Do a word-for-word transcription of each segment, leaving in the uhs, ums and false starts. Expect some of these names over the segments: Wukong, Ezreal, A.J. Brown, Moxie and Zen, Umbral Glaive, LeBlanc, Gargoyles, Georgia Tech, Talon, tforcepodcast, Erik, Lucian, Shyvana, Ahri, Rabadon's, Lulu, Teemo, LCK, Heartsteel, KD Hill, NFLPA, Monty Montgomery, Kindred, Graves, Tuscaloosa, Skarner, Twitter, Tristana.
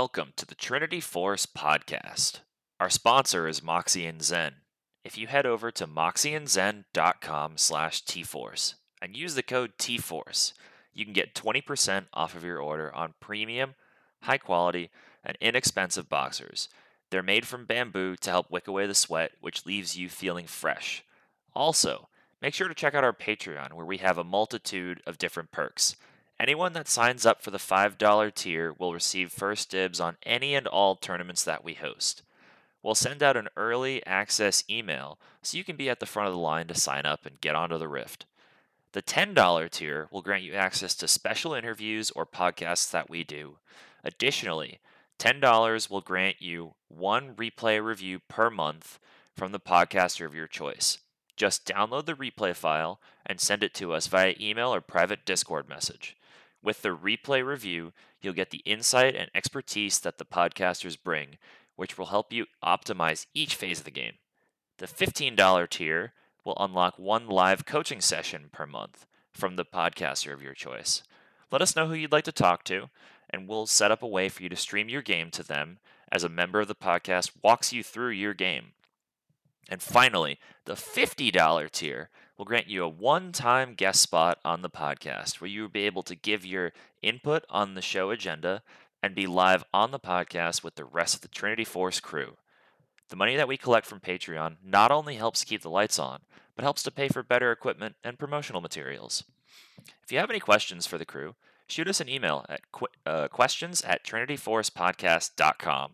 Welcome to the Trinity Force Podcast. Our sponsor is Moxie and Zen. If you head over to moxie and zen dot com slash T-Force and use the code T-Force, you can get twenty percent off of your order on premium, high quality, and inexpensive boxers. They're made from bamboo to help wick away the sweat, which leaves you feeling fresh. Also, make sure to check out our Patreon, where we have a multitude of different perks. Anyone that signs up for the five dollar tier will receive first dibs on any and all tournaments that we host. We'll send out an early access email so you can be at the front of the line to sign up and get onto the Rift. The ten dollar tier will grant you access to special interviews or podcasts that we do. Additionally, ten dollars will grant you one replay review per month from the podcaster of your choice. Just download the replay file and send it to us via email or private Discord message. With the replay review, you'll get the insight and expertise that the podcasters bring, which will help you optimize each phase of the game. The fifteen dollar tier will unlock one live coaching session per month from the podcaster of your choice. Let us know who you'd like to talk to, and we'll set up a way for you to stream your game to them as a member of the podcast walks you through your game. And finally, the fifty dollar tier will grant you a one-time guest spot on the podcast where you will be able to give your input on the show agenda and be live on the podcast with the rest of the Trinity Force crew. The money that we collect from Patreon not only helps keep the lights on, but helps to pay for better equipment and promotional materials. If you have any questions for the crew, shoot us an email at qu- uh, questions at trinity force podcast dot com.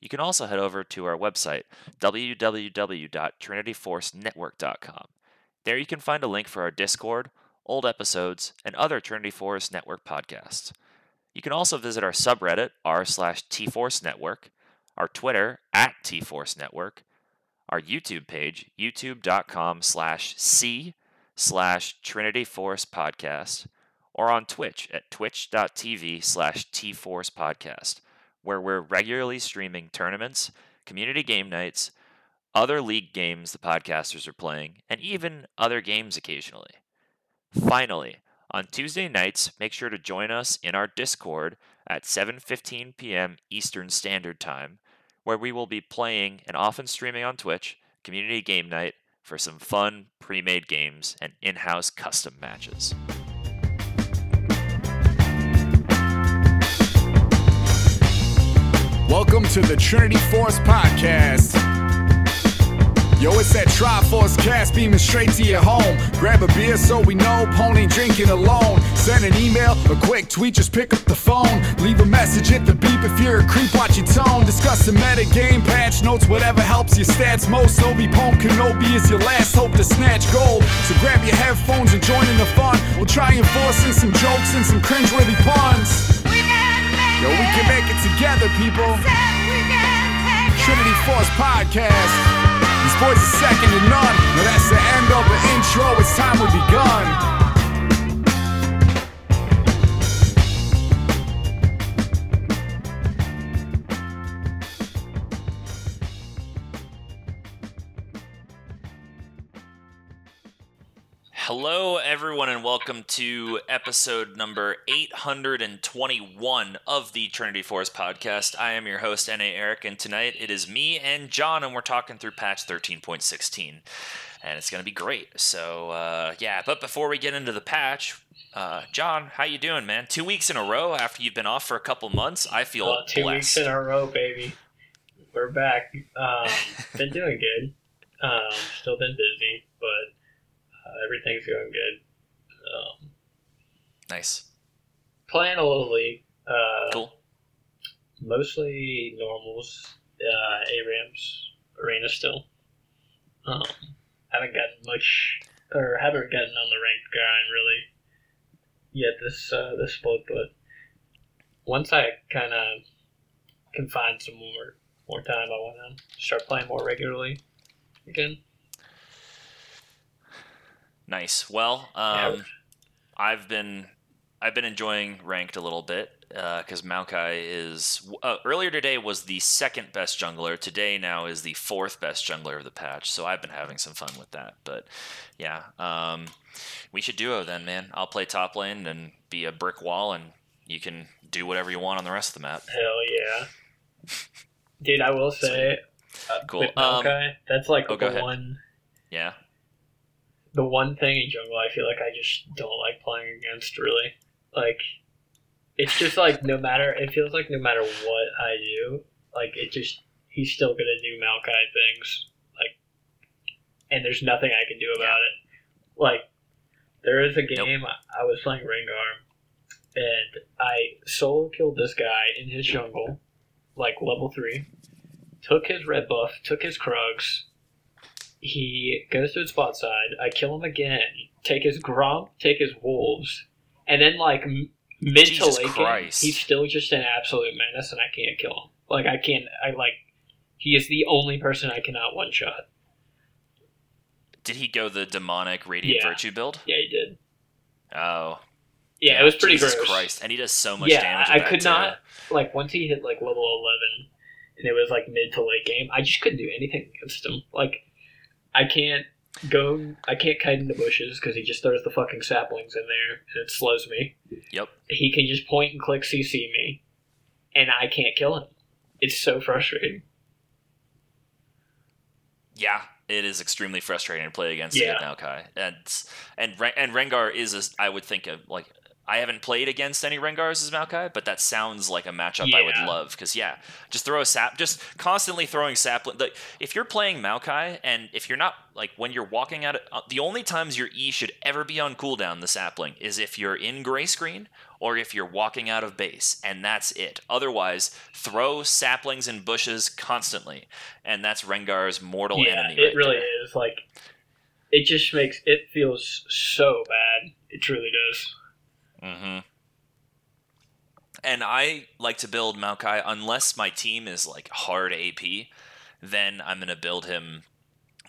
You can also head over to our website, w w w dot trinity force network dot com. There you can find a link for our Discord, old episodes, and other Trinity Force Network podcasts. You can also visit our subreddit, r slash tforcenetwork, our Twitter, at tforcenetwork, our YouTube page, youtube.com slash c slash trinityforcepodcast, or on Twitch at twitch.tv slash tforcepodcast, where we're regularly streaming tournaments, community game nights, other league games the podcasters are playing, and even other games occasionally. Finally, on Tuesday nights, make sure to join us in our Discord at seven fifteen p.m. Eastern Standard Time, where we will be playing and often streaming on Twitch community game night for some fun pre-made games and in-house custom matches. Welcome to the Trinity Force Podcast. Yo, it's that Triforce cast beaming straight to your home. Grab a beer so we know Pony drinking alone. Send an email, a quick tweet, just pick up the phone. Leave a message, hit the beep if you're a creep, watch your tone. Discuss the meta game, patch notes, whatever helps your stats most. Obi Pon Kenobi is your last hope to snatch gold. So grab your headphones and join in the fun. We'll try enforcing some jokes and some cringeworthy puns. Yo, we can make it together, people. Trinity Force Podcast. These boys are second to none. Now that's the end of the intro. It's time we begun. Hello, everyone, and welcome to episode number eight hundred twenty-one of the Trinity Force Podcast. I am your host, N A. Eric, and tonight it is me and John, and we're talking through patch thirteen point sixteen, and it's going to be great. So, uh, yeah, but before we get into the patch, uh, John, how you doing, man? Two weeks in a row after you've been off for a couple months, I feel well, two blessed. Two weeks in a row, baby. We're back. Um, been doing good. Um, still been busy, but everything's going good. Um, nice. Playing a little league. Uh, cool. Mostly normals, uh, A RAMs, arena still. Um, haven't gotten much, or haven't gotten on the ranked grind really yet this uh, this split, but once I kind of can find some more more time, I want to start playing more regularly again. Nice. Well, um, I've been I've been enjoying ranked a little bit because uh, Maokai is uh, earlier today was the second best jungler. Today now is the fourth best jungler of the patch. So I've been having some fun with that. But yeah, um, we should duo then, man. I'll play top lane and be a brick wall, and you can do whatever you want on the rest of the map. Hell yeah. Dude, I will say, uh, cool. with Maokai, um, that's like oh, the one. Yeah. The one thing in jungle I feel like I just don't like playing against, really. Like, it's just like no matter, it feels like no matter what I do, like it just, he's still going to do Maokai things. Like, and there's nothing I can do about yeah. it. Like, there is a game, nope. I was playing Rengar, and I solo killed this guy in his jungle, like level three, took his red buff, took his Krugs, he goes to his bot side, I kill him again, take his Gromp, take his Wolves, and then like m- mid to late game, he's still just an absolute menace and I can't kill him. Like I can't, I like, he is the only person I cannot one-shot. Did he go the demonic Radiant yeah. Virtue build? Yeah, he did. Oh. Yeah, yeah, it was pretty Jesus gross. Christ, and he does so much yeah, damage. Yeah, I could not, too. Like, once he hit, like, level eleven, and it was, like, mid to late game, I just couldn't do anything against him. Like, I can't go, I can't kite in the bushes, because he just throws the fucking saplings in there, and it slows me. Yep. He can just point and click C C me, and I can't kill him. It's so frustrating. Yeah. It is extremely frustrating to play against yeah. Maokai, and and and Rengar is a, I would think of like I haven't played against any Rengars as Maokai, but that sounds like a matchup yeah. I would love because yeah, just throw a sap, just constantly throwing sapling. Like, if you're playing Maokai and if you're not like when you're walking out, of, the only times your E should ever be on cooldown the sapling is if you're in gray screen or if you're walking out of base, and that's it. Otherwise, throw saplings and bushes constantly, and that's Rengar's mortal yeah, enemy. Yeah, it right really there. Is like it just makes it feels so bad. It truly does. Mm-hmm. And I like to build Maokai unless my team is like hard A P, then I'm gonna build him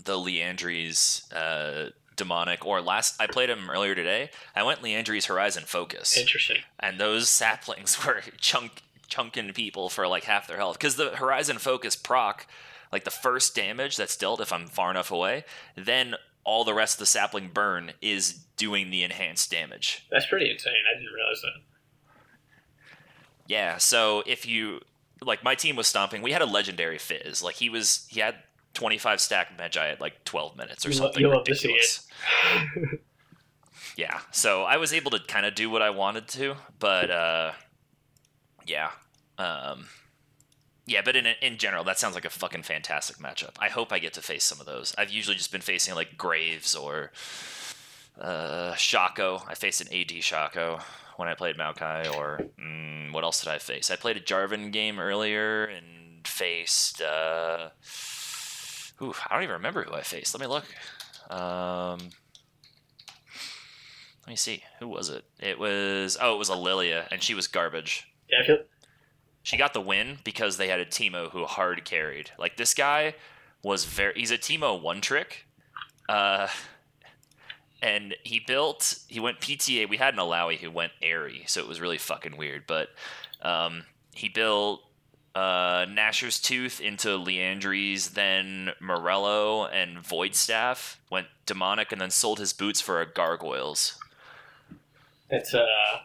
the Liandry's uh, demonic. Or last I played him earlier today, I went Liandry's Horizon Focus. Interesting. And those saplings were chunk chunking people for like half their health because the Horizon Focus proc, like the first damage that's dealt if I'm far enough away, then all the rest of the sapling burn is doing the enhanced damage. That's pretty insane. I didn't realize that. Yeah, so if you like my team was stomping, we had a legendary Fizz. Like he was he had twenty-five stack Magi at like twelve minutes or you something lo- ridiculous. Yeah. So I was able to kind of do what I wanted to, but uh yeah. Um Yeah, but in in general, that sounds like a fucking fantastic matchup. I hope I get to face some of those. I've usually just been facing like Graves or uh, Shaco. I faced an A D Shaco when I played Maokai. Or mm, what else did I face? I played a Jarvan game earlier and faced. Uh, ooh, I don't even remember who I faced. Let me look. Um, let me see. Who was it? It was oh, it was Alilia, and she was garbage. Yeah. I feel- She got the win because they had a Teemo who hard carried. Like, this guy was very... He's a Teemo one-trick. Uh, and he built... He went P T A. We had an Alawi who went Airy, so it was really fucking weird. But um, he built uh, Nasher's Tooth into Liandry's, then Morello and Voidstaff, went Demonic, and then sold his boots for a Gargoyles. That's, uh,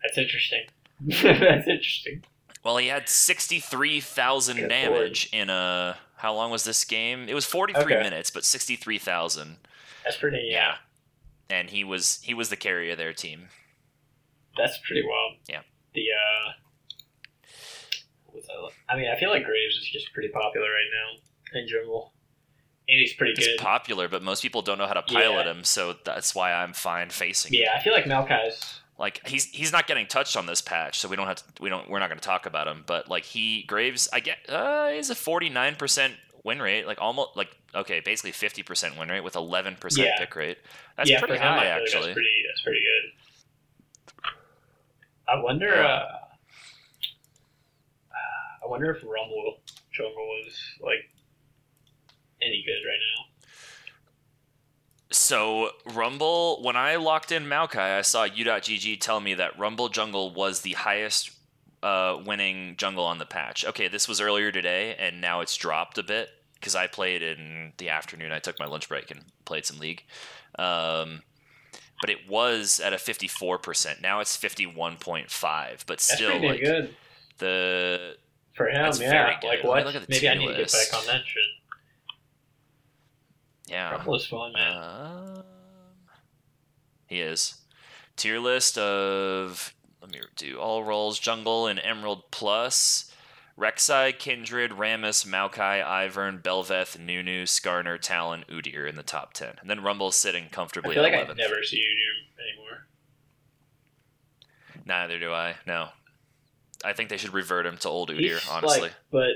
that's interesting. That's interesting. Well, he had sixty-three thousand Good damage Lord. in a... How long was this game? It was forty-three okay. minutes, but sixty-three thousand. That's pretty... Yeah. yeah. And he was he was the carry of their team. That's pretty wild. Yeah. The, uh... What's that? I mean, I feel like Graves is just pretty popular right now in jungle. And he's pretty it's good. He's popular, but most people don't know how to pilot yeah. him, so that's why I'm fine facing yeah, him. Yeah, I feel like Maokai's... Like he's he's not getting touched on this patch, so we don't have to, we don't we're not going to talk about him. But like he Graves, I get uh, he's a forty nine percent win rate, like almost like okay, basically fifty percent win rate with eleven yeah. percent pick rate. That's yeah, pretty high, actually. Like that's pretty that's pretty good. I wonder. Yeah. Uh, I wonder if Rumble jungle was like any good right now. So, Rumble, when I locked in Maokai, I saw U dot G G tell me that Rumble Jungle was the highest uh, winning jungle on the patch. Okay, this was earlier today, and now it's dropped a bit, because I played in the afternoon. I took my lunch break and played some League. Um, but it was at a fifty-four percent. Now it's fifty-one point five, but still, that's like good. The for him, that's yeah. Very good. Like what? Look at the Maybe I need list. to get back on that shit. Yeah, Rumble is fun, man. Uh, he is. Tier list of, let me do all roles: Jungle and Emerald Plus, Rek'Sai, Kindred, Rammus, Maokai, Ivern, Belveth, Nunu, Skarner, Talon, Udyr in the top ten, and then Rumble sitting comfortably at eleven. I feel like eleventh. I never see Udyr anymore. Neither do I. No, I think they should revert him to old Udyr, he's honestly. Like, but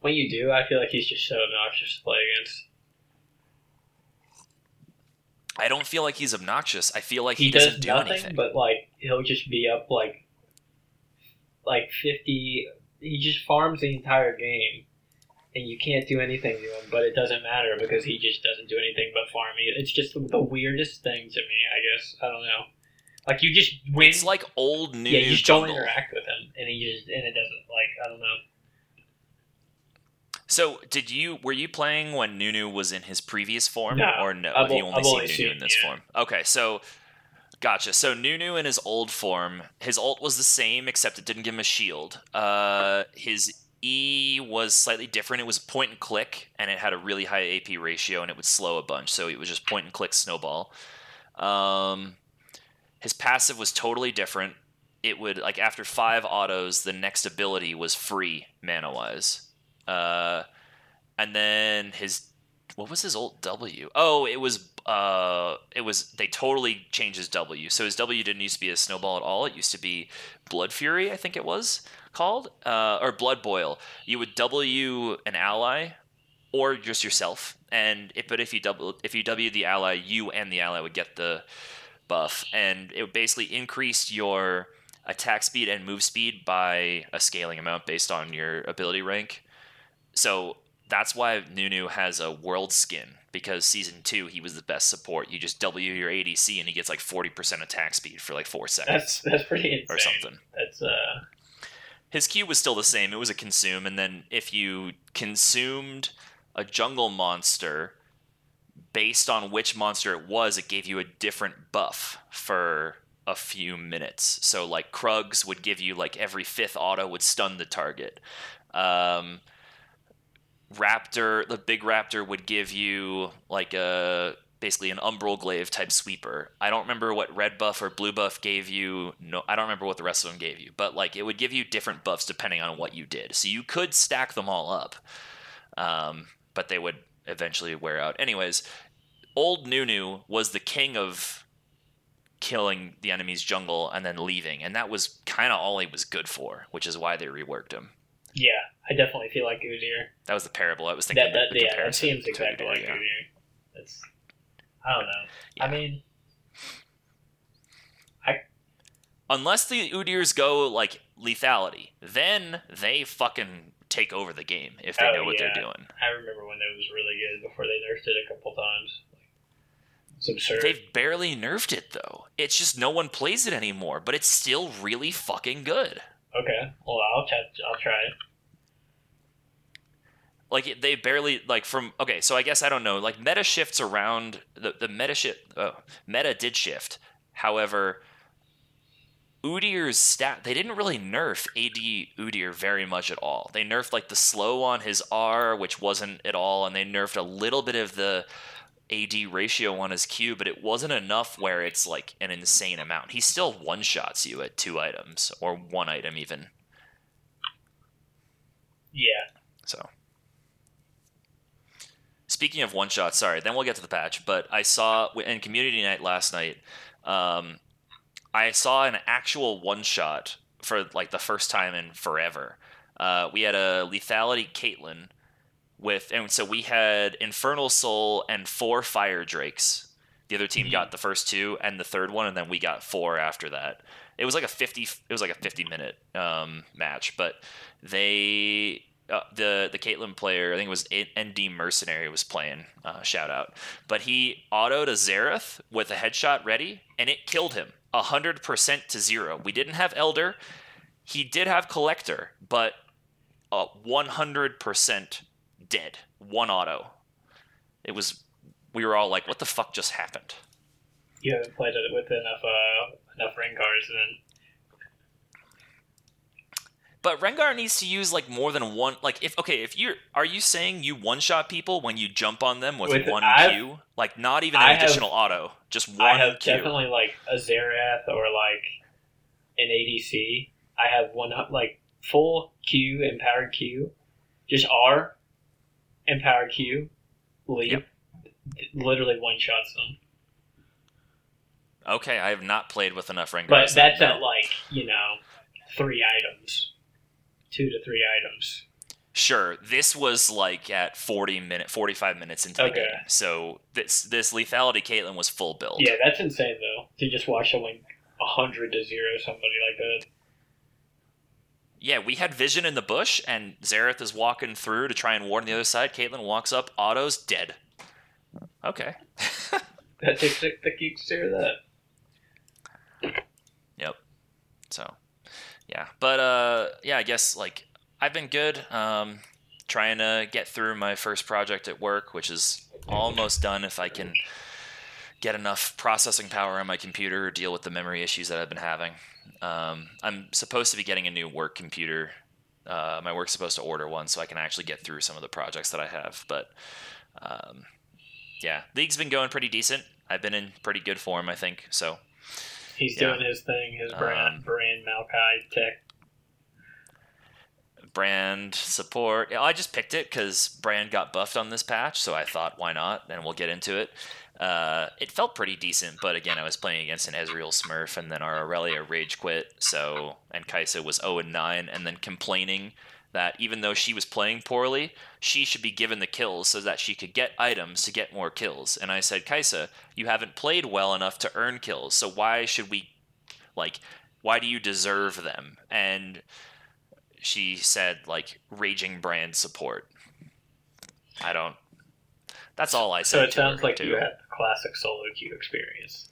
when you do, I feel like he's just so obnoxious to play against. I don't feel like he's obnoxious. I feel like he, he does doesn't do nothing, anything. But like he'll just be up like, like fifty. He just farms the entire game, and you can't do anything to him. But it doesn't matter because he just doesn't do anything but farm. It's just the weirdest thing to me. I guess I don't know. Like you just win. It's like old news. Yeah, you just jungle. Don't interact with him, and he just and it doesn't like I don't know. So, did you were you playing when Nunu was in his previous form, no, or no? Have you only I've seen only Nunu seen, in this yeah. form? Okay, so gotcha. So Nunu in his old form, his ult was the same except it didn't give him a shield. Uh, his E was slightly different. It was point and click, and it had a really high A P ratio, and it would slow a bunch. So it was just point and click snowball. Um, his passive was totally different. It would like after five autos, the next ability was free mana wise. Uh, and then his, what was his old W? Oh, it was, uh, it was, they totally changed his W. So his W didn't used to be a snowball at all. It used to be Blood Fury, I think it was called, uh, or Blood Boil. You would W an ally or just yourself. And if, but if you double, if you W the ally, you and the ally would get the buff, and it would basically increase your attack speed and move speed by a scaling amount based on your ability rank. So that's why Nunu has a world skin, because season two, he was the best support. You just W your A D C and he gets like forty percent attack speed for like four seconds. That's, that's pretty insane. Or something. That's, uh... His Q was still the same. It was a consume. And then if you consumed a jungle monster, based on which monster it was, it gave you a different buff for a few minutes. So like Krugs would give you like every fifth auto would stun the target. Um... Raptor, the big raptor would give you like a basically an Umbral Glaive type sweeper. I don't remember what red buff or blue buff gave you. No, I don't remember what the rest of them gave you, but like it would give you different buffs depending on what you did. So you could stack them all up, um, but they would eventually wear out. Anyways, old Nunu was the king of killing the enemy's jungle and then leaving, and that was kind of all he was good for, which is why they reworked him. Yeah, I definitely feel like Udyr. That was the parable I was thinking that, that, the yeah, that seems exactly Udyr, like yeah. Udyr. It's, I don't know. Yeah. I mean, I unless the Udyrs go like lethality, then they fucking take over the game if they oh, know what yeah. they're doing. I remember when it was really good before they nerfed it a couple times. It's absurd. They've barely nerfed it though. It's just no one plays it anymore, but it's still really fucking good. Okay, well I'll try. I'll try it. Like, they barely, like, from, okay, so I guess I don't know. Like, meta shifts around, the, the meta shift, oh, meta did shift. However, Udyr's stat, they didn't really nerf A D Udyr very much at all. They nerfed, like, the slow on his R, which wasn't at all, and they nerfed a little bit of the A D ratio on his Q, but it wasn't enough where it's, like, an insane amount. He still one-shots you at two items, or one item even. Yeah. So. Speaking of one shot, sorry, then we'll get to the patch, but I saw in community night last night, um, I saw an actual one shot for like the first time in forever. Uh, we had a lethality Caitlyn with, and so we had Infernal Soul and four Fire Drakes. The other team got the first two and the third one, and then we got four after that. It was like a fifty, it was like a fifty minute um, match, but they. Uh, the the Caitlyn player, I think it was N D Mercenary, was playing, uh, shout out. But he auto'd a Xerath with a headshot ready, and it killed him one hundred percent to zero. We didn't have Elder. He did have Collector, but uh, one hundred percent dead. One auto. It was, we were all like, what the fuck just happened? you haven't played it with enough uh, enough Rengars then. But Rengar needs to use like more than one. Like if okay, if you're are you saying you one shot people when you jump on them with, with one I've, Q? Like not even an I additional have, auto, just one Q. I have Q. Definitely like a Xerath or like an A D C. I have one like full Q, empowered Q, just R, empowered Q, leap, yep. Literally one shots them. Okay, I have not played with enough Rengar. But that's at like you know three items. Two to three items. Sure. This was like at forty minute, forty-five minutes into okay. the game. So this this lethality Caitlyn was full build. Yeah, that's insane though. To just watch someone a hundred to zero somebody like that. Yeah, we had Vision in the bush, and Xerath is walking through to try and ward on the other side. Caitlyn walks up, autos dead. Okay. That takes the geeks to that. Yep. So. Yeah, but uh, yeah, I guess like I've been good um, trying to get through my first project at work, which is almost done if I can get enough processing power on my computer or deal with the memory issues that I've been having. Um, I'm supposed to be getting a new work computer. Uh, my work's supposed to order one so I can actually get through some of the projects that I have. But um, yeah, League's been going pretty decent. I've been in pretty good form, I think, so... He's yeah. doing his thing, his brand, um, brand Maokai tech. Brand support. I just picked it because Brand got buffed on this patch, so I thought, why not? And we'll get into it. Uh, it felt pretty decent, but again, I was playing against an Ezreal Smurf, and then our Aurelia rage quit, so and Kai'Sa was oh and nine, and then complaining that even though she was playing poorly, she should be given the kills so that she could get items to get more kills. And I said, Kai'Sa, you haven't played well enough to earn kills, so why should we, like, why do you deserve them? And she said, like, raging Brand support. I don't, that's all I said to her. So it sounds like you had the classic solo queue experience.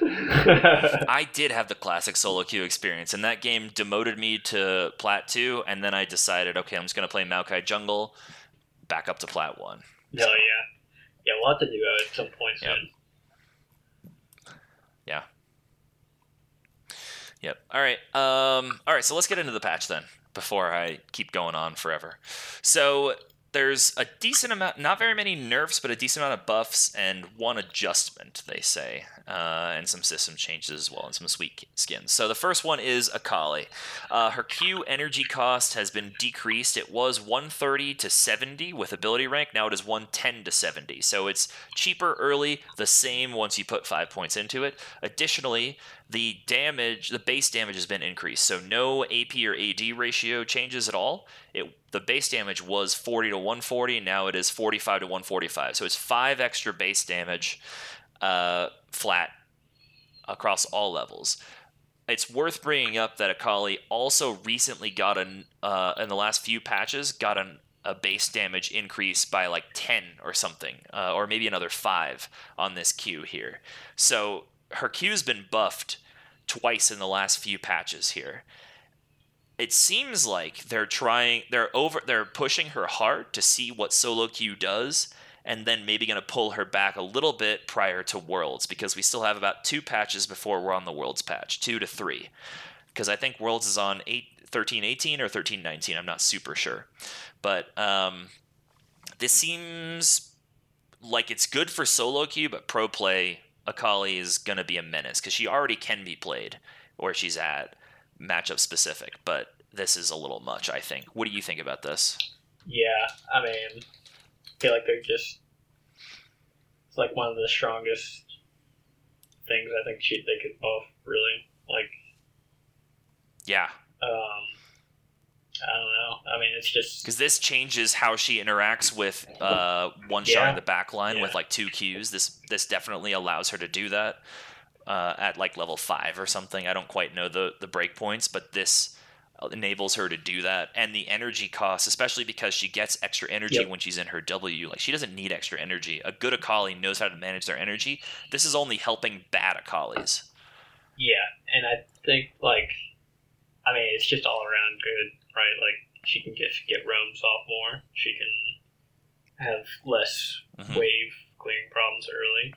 I did have the classic solo queue experience, and that game demoted me to plat two, and then I decided, okay, I'm just going to play Maokai jungle, back up to plat one. Oh, so. yeah. Yeah, we'll have to do that at some point yep. soon. Yeah. Yep. All right. Um, all right, so let's get into the patch then, before I keep going on forever. So... There's a decent amount, not very many nerfs, but a decent amount of buffs and one adjustment, they say, uh, and some system changes as well, and some sweet skins. So the first one is Akali. Uh, her Q energy cost has been decreased. It was one thirty to seventy with ability rank. Now it is one ten to seventy. So it's cheaper early, the same once you put five points into it. Additionally, the damage, the base damage has been increased, so no A P or A D ratio changes at all. It the base damage was forty to one forty, now it is forty-five to one forty-five, so it's five extra base damage, uh, flat across all levels. It's worth bringing up that Akali also recently got an uh, in the last few patches got an. a base damage increase by like ten or something, uh, or maybe another five on this Q here. So her Q's been buffed twice in the last few patches here. It seems like they're trying, they're over, they're pushing her hard to see what solo Q does, and then maybe going to pull her back a little bit prior to Worlds, because we still have about two patches before we're on the Worlds patch, two to three, because I think Worlds is on eight, thirteen eighteen or thirteen nineteen. I'm not super sure. But um, this seems like it's good for solo queue, but pro play, Akali is going to be a menace because she already can be played where she's at, matchup specific. But this is a little much, I think. What do you think about this? Yeah, I mean, I feel like they're just... It's like one of the strongest things I think she they could buff, really. Like, yeah. Um, I don't know. I mean, it's just... Because this changes how she interacts with uh, one yeah. shot in the back line yeah. with, like, two Qs. This this definitely allows her to do that uh, at, like, level five or something. I don't quite know the, the breakpoints, but this enables her to do that. And the energy cost, especially because she gets extra energy yep. when she's in her W. Like, she doesn't need extra energy. A good Akali knows how to manage their energy. This is only helping bad Akalis. Yeah, and I think, like... I mean, it's just all around good, right? Like, she can get get roams off more. She can have less mm-hmm. wave clearing problems early.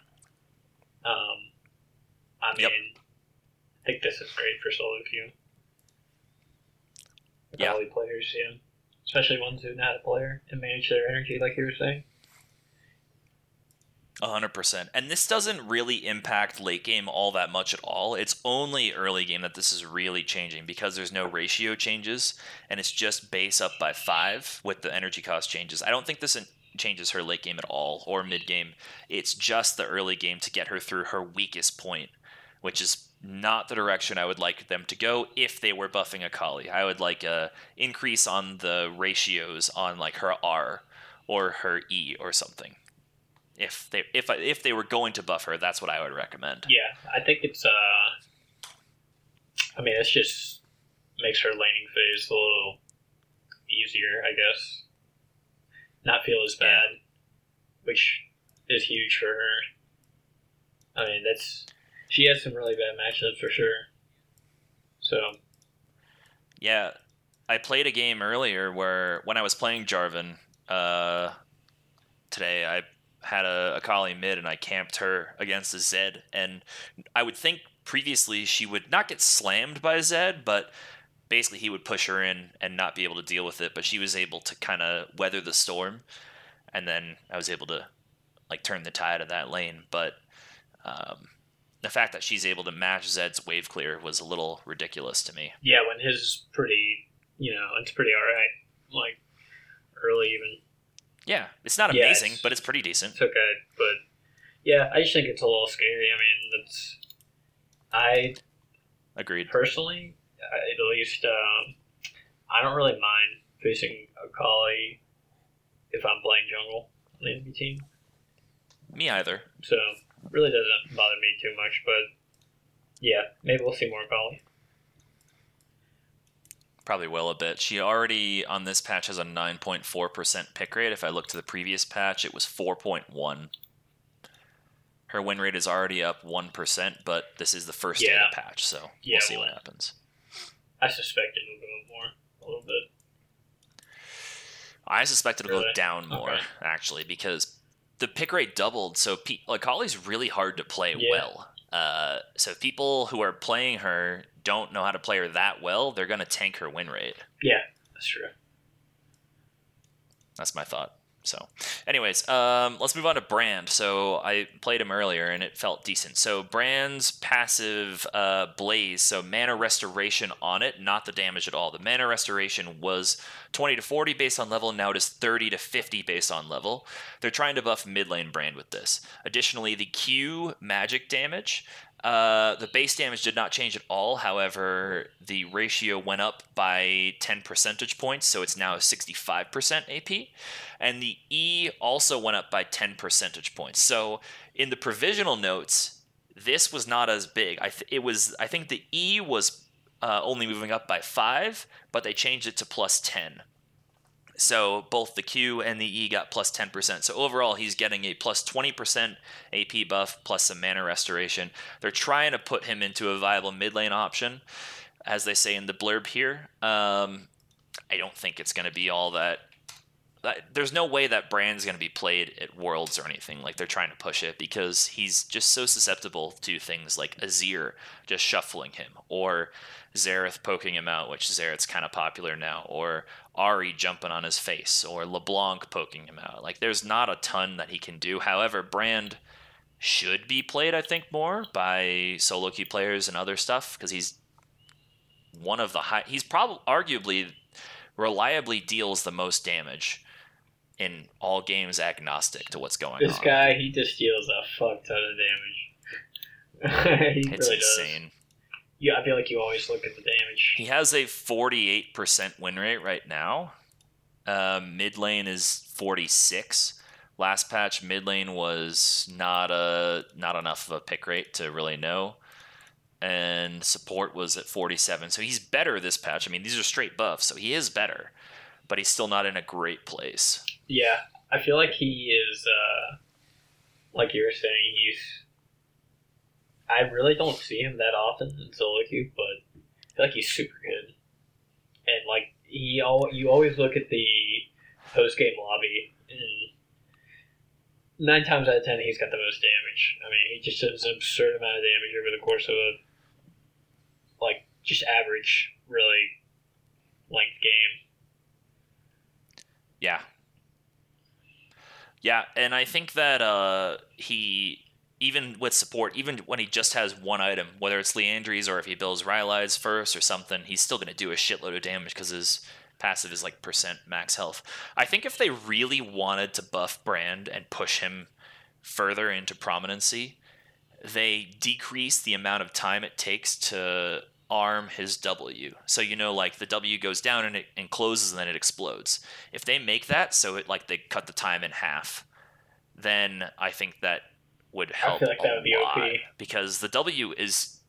Um, I mean, yep. I think this is great for solo queue. Yeah. Probably players, yeah. Especially ones who are not a player and manage their energy, like you were saying. one hundred percent. And this doesn't really impact late game all that much at all. It's only early game that this is really changing because there's no ratio changes and it's just base up by five with the energy cost changes. I don't think this changes her late game at all or mid game. It's just the early game to get her through her weakest point, which is not the direction I would like them to go if they were buffing Akali. I would like a increase on the ratios on like her R or her E or something. If they if I, if they were going to buff her, that's what I would recommend. Yeah, I think it's. Uh, I mean, it's just makes her laning phase a little easier, I guess. Not feel as bad, yeah. Which is huge for her. I mean, that's. She has some really bad matchups for sure. So. Yeah. I played a game earlier where when I was playing Jarvan uh, today, I had a Akali mid and I camped her against a Zed. And I would think previously she would not get slammed by Zed, but basically he would push her in and not be able to deal with it. But she was able to kind of weather the storm. And then I was able to like turn the tide of that lane. But. Um, The fact that she's able to match Zed's wave clear was a little ridiculous to me. Yeah, when his is pretty, you know, it's pretty all right. Like, early even. Yeah, it's not yeah, amazing, it's, but it's pretty decent. It's okay, but yeah, I just think it's a little scary. I mean, that's... I... Agreed. Personally, at least, um, I don't really mind facing Akali if I'm playing jungle on the enemy team. Me either. So... really doesn't bother me too much, but yeah, maybe we'll see more Akali. Probably will a bit. She already, on this patch, has a nine point four percent pick rate. If I look to the previous patch, it was four point one. Her win rate is already up one percent, but this is the first yeah. day of the patch, so yeah, we'll see well, what happens. I suspect it will go more, a little bit. I suspect it'll really? go down more, okay. actually, because... the pick rate doubled, so pe- Akali's really hard to play yeah. well. Uh, so if people who are playing her don't know how to play her that well, they're going to tank her win rate. Yeah, that's true. That's my thought. So anyways, um, let's move on to Brand. So I played him earlier, and it felt decent. So Brand's passive uh, Blaze, so mana restoration on it, not the damage at all. The mana restoration was twenty to forty based on level, and now it is thirty to fifty based on level. They're trying to buff mid lane Brand with this. Additionally, the Q magic damage, uh, the base damage did not change at all. However, the ratio went up by ten percentage points, so it's now sixty-five percent A P. And the E also went up by ten percentage points. So in the provisional notes, this was not as big. I th- it was. I think the E was uh, only moving up by five, but they changed it to plus ten. So both the Q and the E got plus ten percent. So overall, he's getting a plus twenty percent A P buff, plus some mana restoration. They're trying to put him into a viable mid lane option, as they say in the blurb here. Um, I don't think it's going to be all that. There's no way that Brand's going to be played at Worlds or anything. Like, they're trying to push it because he's just so susceptible to things like Azir just shuffling him, or Xerath poking him out, which Xerath's kind of popular now, or Ahri jumping on his face, or LeBlanc poking him out. Like, there's not a ton that he can do. However, Brand should be played, I think, more by solo queue players and other stuff because he's one of the high... He's probably arguably reliably deals the most damage in all games, agnostic to what's going this on. This guy, he just deals a fuck ton of damage. he it's really insane. Does. Yeah, I feel like you always look at the damage. He has a forty-eight percent win rate right now. Uh, mid lane is forty-six. Last patch, mid lane was not a not enough of a pick rate to really know. And support was at forty-seven. So he's better this patch. I mean, these are straight buffs, so he is better. But he's still not in a great place. Yeah, I feel like he is, uh, like you were saying, he's... I really don't see him that often in solo queue, but I feel like he's super good. And, like, he al- you always look at the post-game lobby, and nine times out of ten, he's got the most damage. I mean, he just does an absurd amount of damage over the course of a, like, just average, really, length game. Yeah. Yeah, and I think that uh, he, even with support, even when he just has one item, whether it's Liandry's or if he builds Rylai's first or something, he's still going to do a shitload of damage because his passive is like percent max health. I think if they really wanted to buff Brand and push him further into prominency, they decrease the amount of time it takes to arm his W. So, you know, like the W goes down and it and closes and then it explodes. If they make that so it like they cut the time in half, then I think that would help. I feel like that would be O P. Because the W is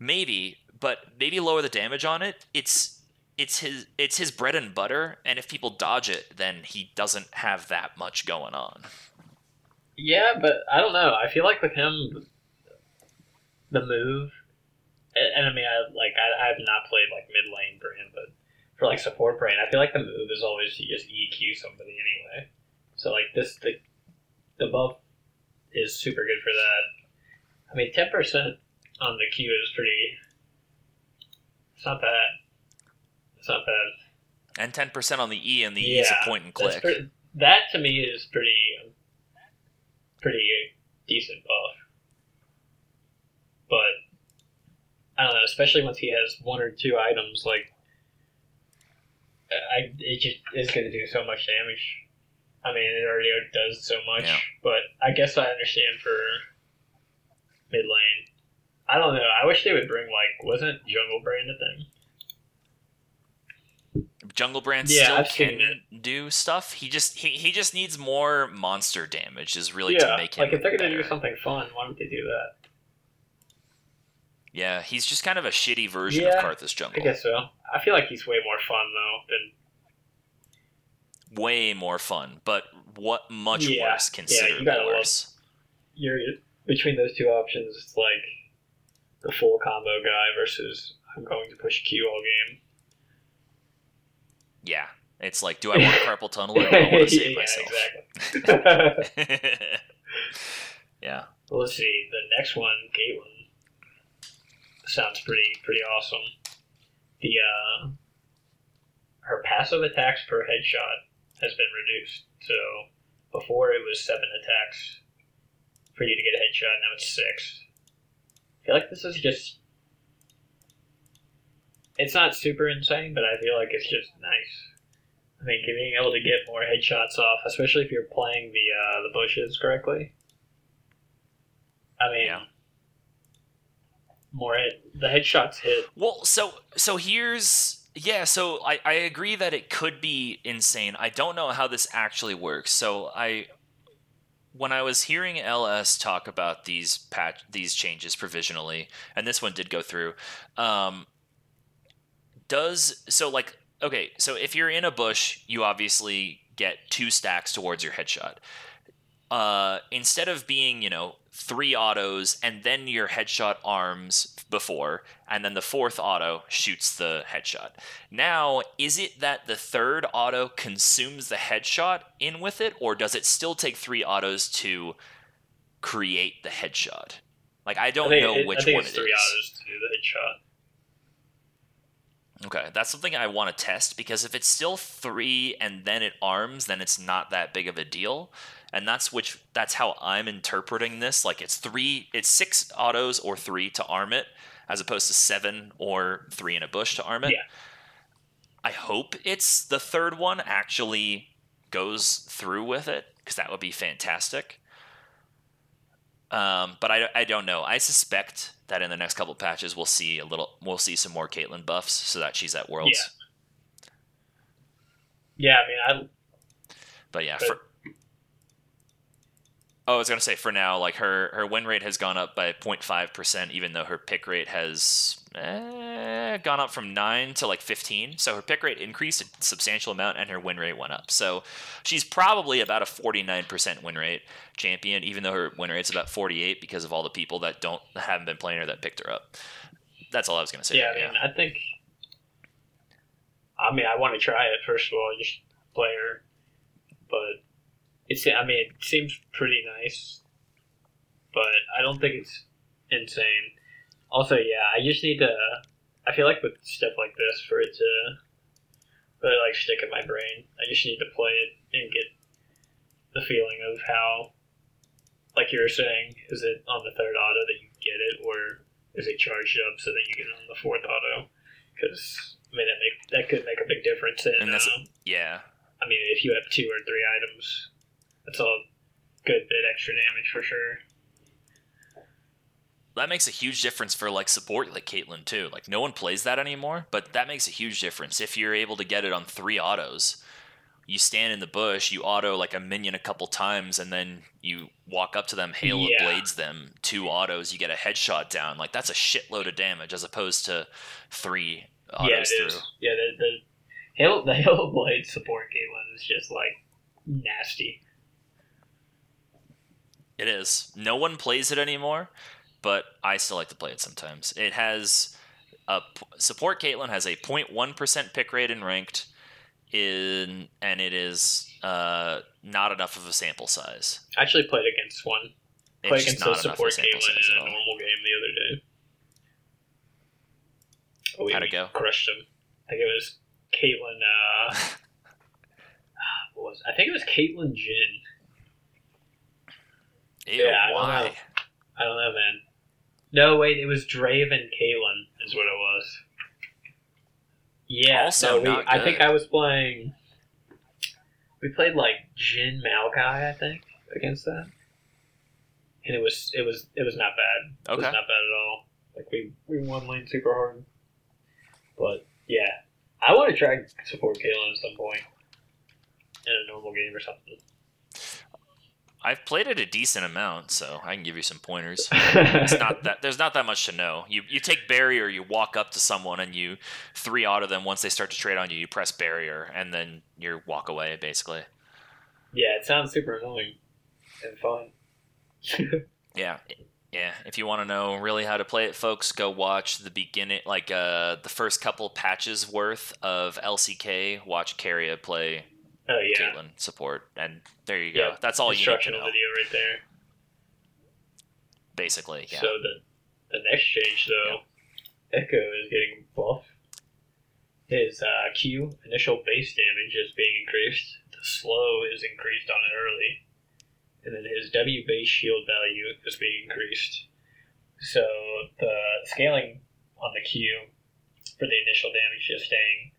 maybe, but maybe lower the damage on it. It's it's his it's his bread and butter, and if people dodge it, then he doesn't have that much going on. Yeah, but I don't know. I feel like with him, the move. And I mean, I like I, I have not played like mid lane Brand, but for like support Brand, I feel like the move is always to just E Q somebody anyway. So like this, the the buff is super good for that. I mean, ten percent on the Q is pretty. It's not bad. It's not bad. And ten percent on the E, and the yeah, E is a point and click. Pretty, that to me is pretty, pretty decent buff. But I don't know, especially once he has one or two items, like, I it just is going to do so much damage. I mean, it already does so much, yeah. But I guess I understand for mid lane. I don't know, I wish they would bring, like, wasn't Jungle Brand a thing? Jungle Brand yeah, still I've can do stuff. He just he, he just needs more monster damage is really yeah, to make him like, if they're going to do something fun, why don't they do that? Yeah, he's just kind of a shitty version yeah, of Karthus Jungle. I guess so. I feel like he's way more fun, though. Than... Way more fun, but what much yeah, worse considered yeah, you worse. Love... You're, between those two options, it's like the full combo guy versus I'm going to push Q all game. Yeah, it's like, do I want a carpal tunnel or do I want to save yeah, myself? Exactly. Yeah. Well, let's see. The next one, Caitlyn. Sounds pretty pretty awesome. The uh, her passive attacks per headshot has been reduced. So before it was seven attacks for you to get a headshot. Now it's six. I feel like this is just... It's not super insane, but I feel like it's just nice. I mean, being able to get more headshots off, especially if you're playing the uh, the bushes correctly. I mean... Yeah. More hit. The headshots hit. Well, so so here's yeah. So I, I agree that it could be insane. I don't know how this actually works. So I when I was hearing L S talk about these patch these changes provisionally, and this one did go through. Um, does so like okay. So if you're in a bush, you obviously get two stacks towards your headshot. Uh, instead of being you know. three autos and then your headshot arms before and then the fourth auto shoots the headshot. Now, is it that the third auto consumes the headshot in with it, or does it still take three autos to create the headshot? Like, I don't I know it, which I think one it's it three is. Autos to do the headshot. Okay, that's something I want to test, because if it's still three and then it arms, then it's not that big of a deal. And that's which that's how I'm interpreting this. Like, it's three, it's six autos or three to arm it, as opposed to seven or three in a bush to arm it. Yeah. I hope it's the third one actually goes through with it, because that would be fantastic. Um, but I, I don't know. I suspect that in the next couple of patches we'll see a little, we'll see some more Caitlyn buffs, so that she's at Worlds. Yeah, yeah I mean, I. But yeah. But... For, Oh, I was going to say, for now, like her, her win rate has gone up by zero point five percent, even though her pick rate has eh, gone up from nine to like fifteen. So her pick rate increased a substantial amount and her win rate went up. So she's probably about a forty-nine percent win rate champion, even though her win rate's about forty-eight because of all the people that don't haven't been playing her that picked her up. That's all I was going to say. Yeah, right I mean, now. I think... I mean, I want to try it, first of all, just play her, but... It's, I mean, it seems pretty nice, but I don't think it's insane. Also, yeah, I just need to, I feel like with stuff like this, for it to really, like, stick in my brain, I just need to play it and get the feeling of how, like you were saying, is it on the third auto that you get it, or is it charged up so that you get it on the fourth auto? Because, I mean, that, make, that could make a big difference in, and that's, uh, yeah. I mean, if you have two or three items, that's a good bit extra damage for sure. That makes a huge difference for, like, support like Caitlyn, too. Like, no one plays that anymore, but that makes a huge difference. If you're able to get it on three autos, you stand in the bush, you auto, like, a minion a couple times, and then you walk up to them, hail yeah. and blades them, two autos, you get a headshot down. Like, that's a shitload of damage as opposed to three autos yeah, through. Is. Yeah, the, the, hail, the hail blade support Caitlyn is just, like, nasty. It is. No one plays it anymore. But I still like to play it sometimes. It has a support Caitlyn has a zero point one percent pick rate in ranked, in and it is uh, not enough of a sample size. I actually played against one. Played it's against a support Caitlyn in a normal game the other day. Oh, we How'd it go? Crushed him. I think it was Caitlyn. Uh, what was it? I think it was Caitlyn Jhin. Ew, yeah, why? I don't know, man. No, wait, it was Drave and Caitlyn is what it was. Yeah, also no, we, I think I was playing... We played, like, Jhin Maokai, I think, against that. And it was it was, it was not bad. Okay. It was not bad at all. Like, we, we won lane super hard. But, yeah. I want to try and support Caitlyn at some point in a normal game or something. I've played it a decent amount, so I can give you some pointers. It's not that there's not that much to know. You you take barrier, you walk up to someone, and you three auto them. Once they start to trade on you, you press barrier, and then you walk away, basically. Yeah, it sounds super annoying and fun. yeah, yeah. If you want to know really how to play it, folks, go watch the beginning, like uh, the first couple patches worth of L C K. Watch Carrier play. Oh, yeah. Caitlyn support, and there you go. Yeah, that's all you need to know. Instructional video right there. Basically, yeah. So the, the next change, though, yeah. Ekko is getting buffed. His uh, Q, initial base damage, is being increased. The slow is increased on it early. And then his W base shield value is being increased. So the scaling on the Q for the initial damage is staying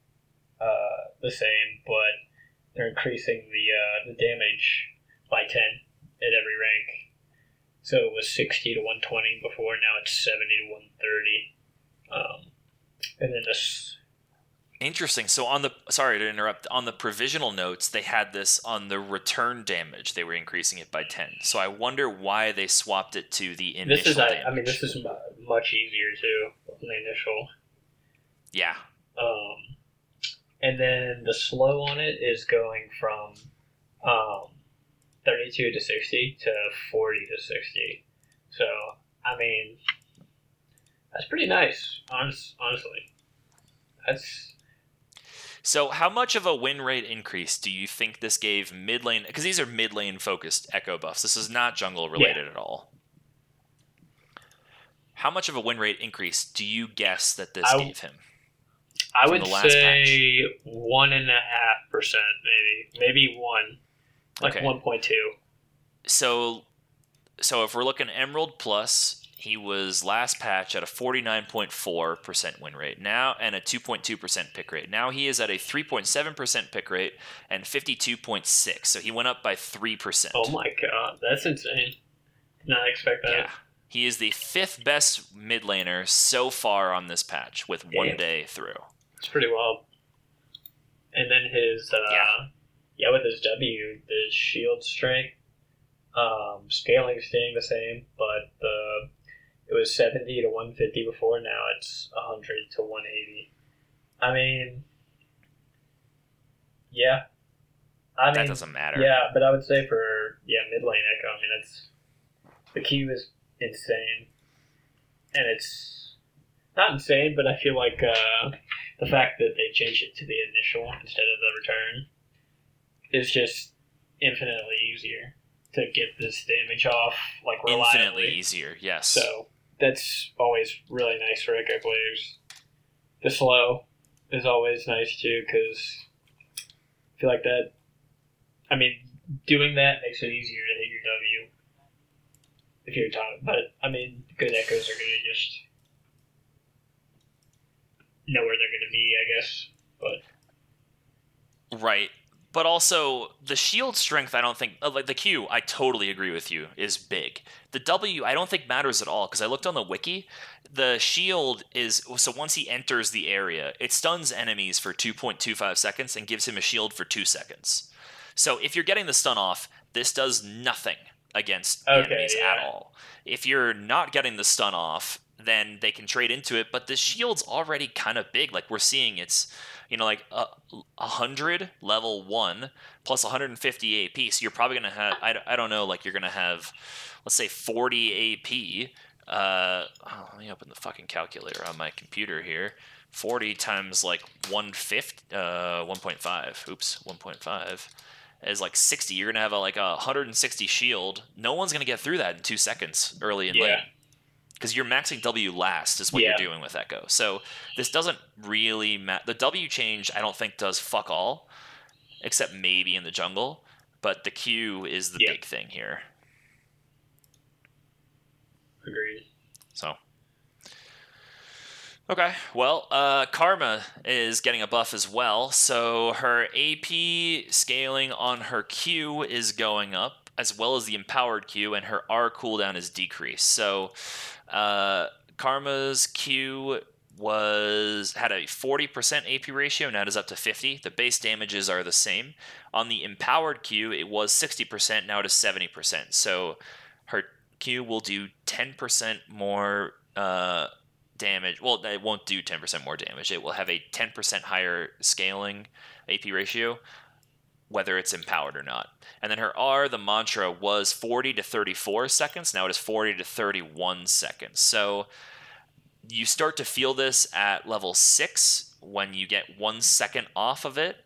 uh, the same, but... They're increasing the uh, the damage by ten at every rank. So it was sixty to one twenty before, now it's seventy to one thirty. Um, and then this... Interesting. So on the... Sorry to interrupt. On the provisional notes, they had this on the return damage. They were increasing it by ten. So I wonder why they swapped it to the initial this is, damage. I, I mean, this is much easier, too, than the initial. Yeah. Um... And then the slow on it is going from um, thirty-two to sixty to forty to sixty. So, I mean, that's pretty nice, honest, honestly. That's So how much of a win rate increase do you think this gave mid lane? Because these are mid lane focused Ekko buffs. This is not jungle related yeah. at all. How much of a win rate increase do you guess that this I... gave him? I would say patch. one and a half percent, maybe, maybe one, like okay. one point two. So, so if we're looking Emerald Plus, he was last patch at a forty nine point four percent win rate now, and a two point two percent pick rate. Now he is at a three point seven percent pick rate and fifty two point six. So he went up by three percent. Oh my god, that's insane! Did not expect that. Yeah. He is the fifth best mid laner so far on this patch with one yeah. day through. It's pretty wild. And then his, uh, yeah. yeah, with his W, the shield strength, um, scaling staying the same, but the it was seventy to one fifty before, now it's one hundred to one eighty. I mean, yeah. I mean, that doesn't matter. Yeah, but I would say for, yeah, mid lane Ekko, I mean, that's, the key is insane. And it's, not insane, but I feel like uh, the fact that they changed it to the initial instead of the return is just infinitely easier to get this damage off, like, reliably. Infinitely easier, yes. So that's always really nice for Ekko players. The slow is always nice, too, because I feel like that... I mean, doing that makes it easier to hit your W if you're top. But, I mean, good Ekkos are going to just know where they're going to be, I guess. But right. But also, the shield strength, I don't think... like the Q, I totally agree with you, is big. The W, I don't think matters at all, because I looked on the wiki. The shield is... so once he enters the area, it stuns enemies for two point two five seconds and gives him a shield for two seconds. So if you're getting the stun off, this does nothing against okay, enemies yeah. at all. If you're not getting the stun off, then they can trade into it, but the shield's already kind of big. Like, we're seeing it's... you know, like a hundred level one plus one hundred fifty A P. So you're probably gonna have, I, I don't know, like you're gonna have, let's say forty A P. Uh, oh, let me open the fucking calculator on my computer here. forty times like one fifty, uh, one point five. Oops, one point five is like sixty. You're gonna have a, like a one hundred sixty shield. No one's gonna get through that in two seconds, early and yeah. late. Because you're maxing W last is what yeah. you're doing with Ekko. So this doesn't really matter. The W change, I don't think, does fuck all, except maybe in the jungle. But the Q is the yeah. big thing here. Agreed. So. Okay, well, uh, Karma is getting a buff as well. So her A P scaling on her Q is going up, as well as the empowered Q, and her R cooldown is decreased. So uh, Karma's Q was had a forty percent A P ratio, now it is up to fifty. The base damages are the same. On the empowered Q, it was sixty percent, now it is seventy percent. So her Q will do ten percent more uh, damage. Well, it won't do ten percent more damage. It will have a ten percent higher scaling A P ratio, whether it's empowered or not. And then her R, the mantra, was forty to thirty-four seconds. Now it is forty to thirty-one seconds. So you start to feel this at level six when you get one second off of it.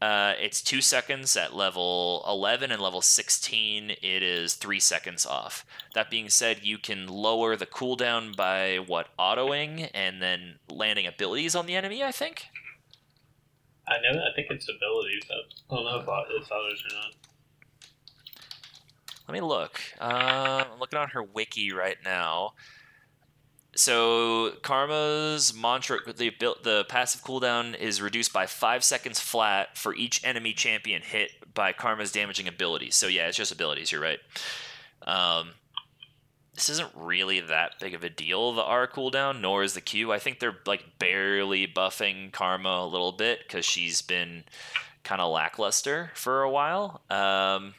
Uh, it's two seconds at level eleven, and level sixteen, it is three seconds off. That being said, you can lower the cooldown by, what, autoing and then landing abilities on the enemy, I think? I know. I think it's abilities. I don't know if it's others or not. Let me look. Uh, I'm looking on her wiki right now. So Karma's mantra, the the passive cooldown is reduced by five seconds flat for each enemy champion hit by Karma's damaging abilities. So yeah, it's just abilities. You're right. Um, this isn't really that big of a deal, the R cooldown, nor is the Q. I think they're like barely buffing Karma a little bit because she's been kind of lackluster for a while. Um,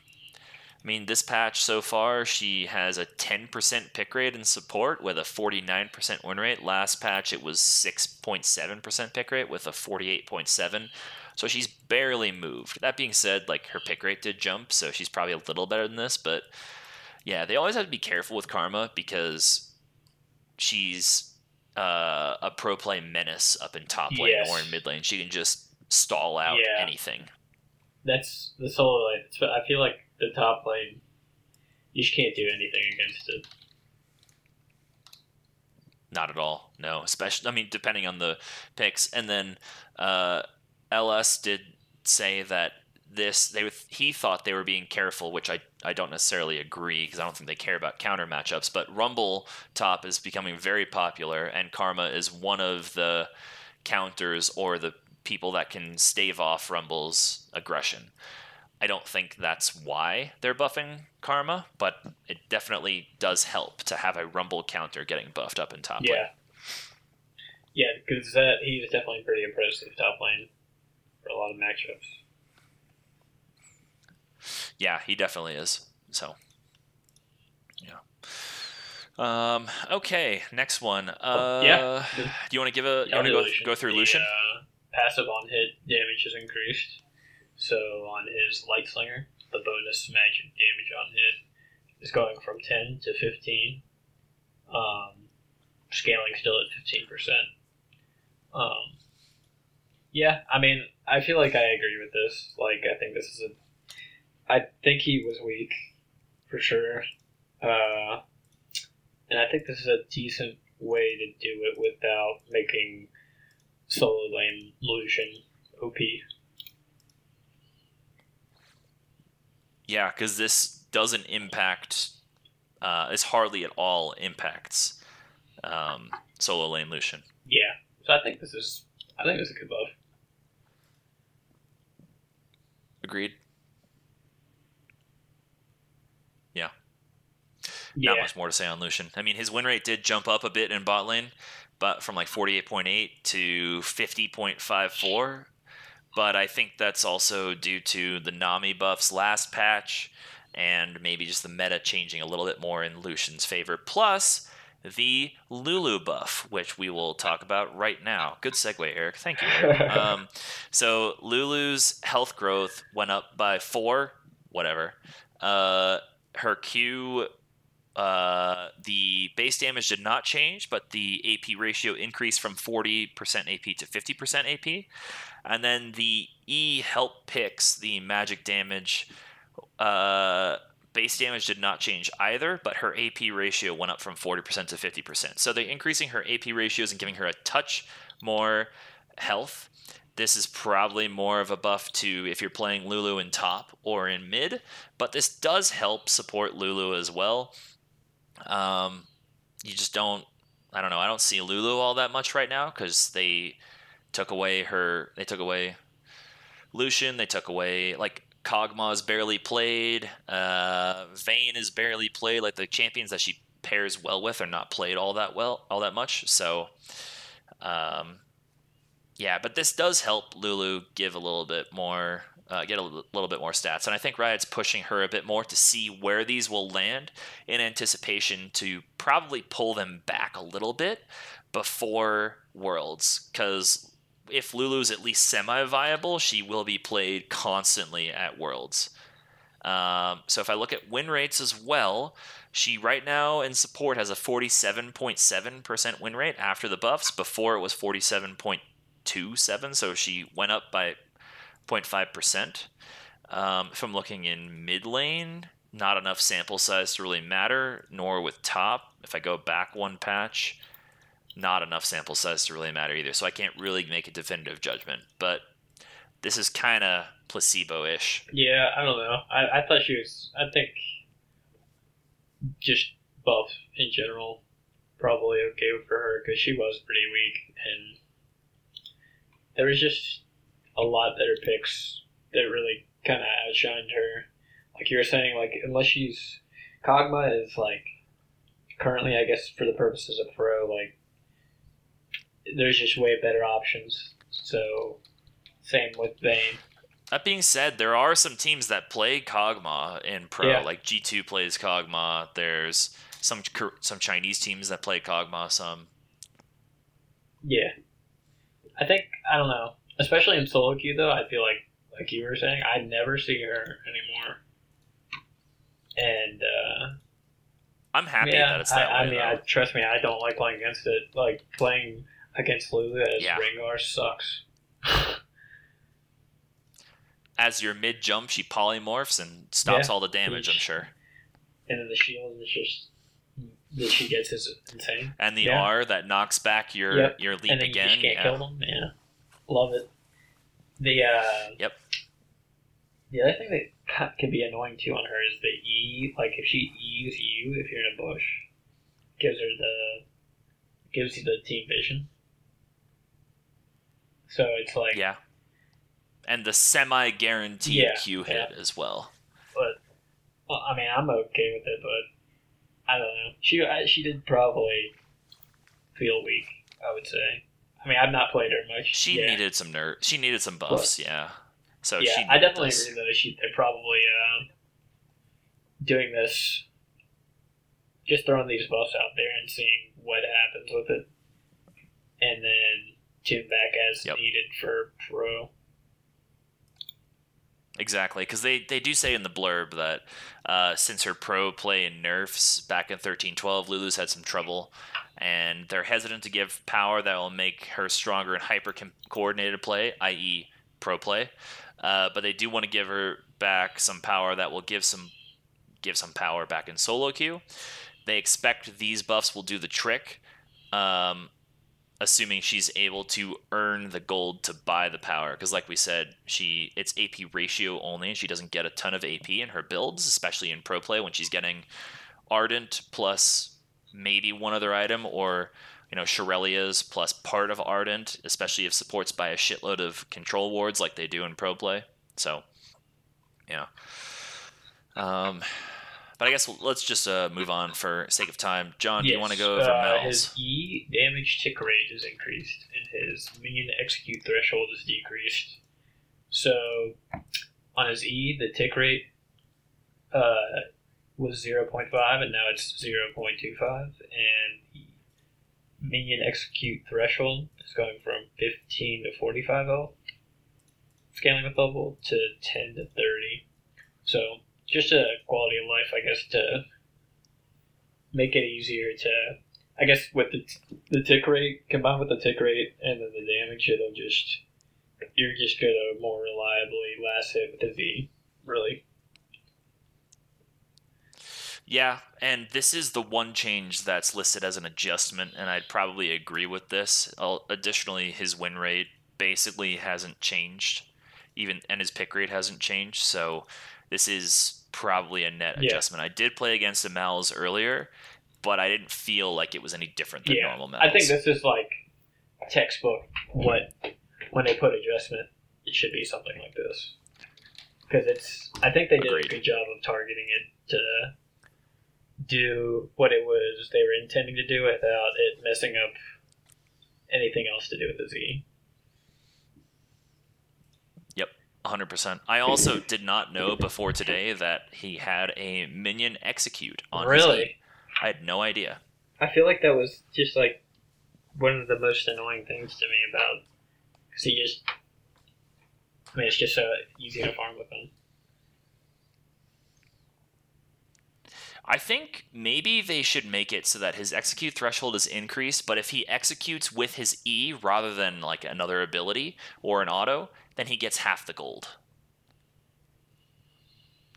I mean, this patch so far, she has a ten percent pick rate in support with a forty-nine percent win rate. Last patch, it was six point seven percent pick rate with a forty-eight point seven. So she's barely moved. That being said, like, her pick rate did jump, so she's probably a little better than this, but... yeah, they always have to be careful with Karma because she's uh, a pro play menace up in top lane yes. or in mid lane. She can just stall out yeah. anything. That's the solo lane. I feel like the top lane, you just can't do anything against it. Not at all. No, especially. I mean, depending on the picks. And then uh, L S did say that this they he thought they were being careful, which I, I don't necessarily agree because I don't think they care about counter matchups, but Rumble top is becoming very popular and Karma is one of the counters or the people that can stave off Rumble's aggression. I don't think that's why they're buffing Karma, but it definitely does help to have a Rumble counter getting buffed up in top yeah. lane. Yeah, because uh, he was definitely pretty impressive top lane for a lot of matchups. Yeah, he definitely is. So, yeah. Um, okay, next one. Uh, yeah. Do you want to give a? You want to go, go through Lucian? Uh, passive on hit damage is increased. So on his Light Slinger, the bonus magic damage on hit is going from ten to fifteen. Um, scaling still at fifteen percent. Um, yeah, I mean, I feel like I agree with this. Like, I think this is a. I think he was weak, for sure. Uh, and I think this is a decent way to do it without making solo lane Lucian O P. Yeah, because this doesn't impact... Uh, this hardly at all impacts um, solo lane Lucian. Yeah, so I think this is... I think it's a good buff. Agreed. Yeah. yeah. Not much more to say on Lucian. I mean, his win rate did jump up a bit in bot lane, but from like forty-eight point eight to fifty point five four. But I think that's also due to the Nami buffs last patch and maybe just the meta changing a little bit more in Lucian's favor. Plus the Lulu buff, which we will talk about right now. Good segue, Eric. Thank you, Eric. Um, so Lulu's health growth went up by four, whatever. Uh, her Q, uh, the base damage did not change, but the A P ratio increased from forty percent A P to fifty percent A P. And then the E help picks, the magic damage... Uh, base damage did not change either, but her A P ratio went up from forty percent to fifty percent. So they're increasing her A P ratios and giving her a touch more health. This is probably more of a buff to if you're playing Lulu in top or in mid, but this does help support Lulu as well. Um, you just don't... I don't know. I don't see Lulu all that much right now because they took away her... They took away Lucian. They took away... like. Kog'Maw is barely played. Uh, Vayne is barely played. Like the champions that she pairs well with are not played all that well, all that much. So, um, yeah. But this does help Lulu give a little bit more, uh, get a l- little bit more stats. And I think Riot's pushing her a bit more to see where these will land in anticipation to probably pull them back a little bit before Worlds, because if Lulu's at least semi-viable, she will be played constantly at Worlds. Um, so if I look at win rates as well, she right now in support has a forty-seven point seven percent win rate after the buffs. Before it was forty-seven point two seven, so she went up by zero point five percent. Um, if I'm looking in mid lane, not enough sample size to really matter, nor with top. If I go back one patch... not enough sample size to really matter either, so I can't really make a definitive judgment. But this is kind of placebo-ish. Yeah, I don't know. I, I thought she was... I think just buff in general probably okay for her because she was pretty weak, and there was just a lot that her picks that really kind of outshined her. Like you were saying, like unless she's... Kog'Maw is like currently, I guess, for the purposes of pro, like there's just way better options. So, same with Vayne. That being said, there are some teams that play Kog'Maw in pro. Yeah. Like G two plays Kog'Maw. There's some some Chinese teams that play Kog'Maw. Some. Yeah, I think I don't know. Especially in solo queue, though, I feel like like you were saying, I never see her anymore. And uh, I'm happy yeah, that it's that I, way. I mean, I, trust me, I don't like playing against it. Like playing against Lulu as yeah. Rengar sucks. As your mid jump, she polymorphs and stops yeah. all the damage, I'm sure. And then the shield is just that she gets is insane. And the yeah. R that knocks back your yep. your leap and then again. You just can't yeah. kill them. Yeah, love it. The uh, yep. The other thing that can be annoying too on her is the E. Like if she E's you, if you're in a bush, gives her the gives you the team vision. So it's like... Yeah. And the semi-guaranteed yeah, Q hit yeah. as well. But, well, I mean, I'm okay with it, but I don't know. She I, she did probably feel weak, I would say. I mean, I've not played her much. She yeah. needed some ner- She needed some buffs, but, yeah. So yeah, she I definitely this. agree, though. She, they're probably um, doing this, just throwing these buffs out there and seeing what happens with it. And then tune back as yep. needed for pro. Exactly, because they, they do say in the blurb that uh, since her pro play and nerfs back in thirteen twelve, Lulu's had some trouble, and they're hesitant to give power that will make her stronger in hyper-coordinated play, that is pro play, Uh, but they do want to give her back some power that will give some give some power back in solo queue. They expect these buffs will do the trick, um, assuming she's able to earn the gold to buy the power. Because like we said, she it's A P ratio only, and she doesn't get a ton of A P in her builds, especially in pro play when she's getting Ardent plus maybe one other item, or you know, Shirelia's plus part of Ardent, especially if supports by a shitload of control wards like they do in pro play. So, yeah. Um, but I guess let's just uh, move on for sake of time. John, yes, do you want to go over uh, Mel's? His E damage tick rate is increased, and his minion execute threshold is decreased. So, on his E, the tick rate uh, was zero point five, and now it's zero point two five, and minion execute threshold is going from fifteen to forty-five oh scaling with level to ten to thirty. So just a quality of life, I guess, to make it easier to, I guess, with the the tick rate combined with the tick rate and then the damage, it'll just, you're just gonna more reliably last hit with the V, really. Yeah, and this is the one change that's listed as an adjustment, and I'd probably agree with this. I'll, additionally, his win rate basically hasn't changed, even, and his pick rate hasn't changed, so this is probably a net yeah. adjustment. I did play against Amal's earlier, but I didn't feel like it was any different than yeah, normal Amal's. I think this is like textbook. What when they put adjustment, it should be something like this. Because it's, I think they did Agreed. a good job of targeting it to do what it was they were intending to do without it messing up anything else to do with the Z. Yep, one hundred percent. I also did not know before today that he had a minion execute on his Z. Really? I had no idea. I feel like that was just like one of the most annoying things to me about, because he just, I mean, it's just so easy to farm with him. I think maybe they should make it so that his execute threshold is increased, but if he executes with his E rather than like another ability or an auto, then he gets half the gold.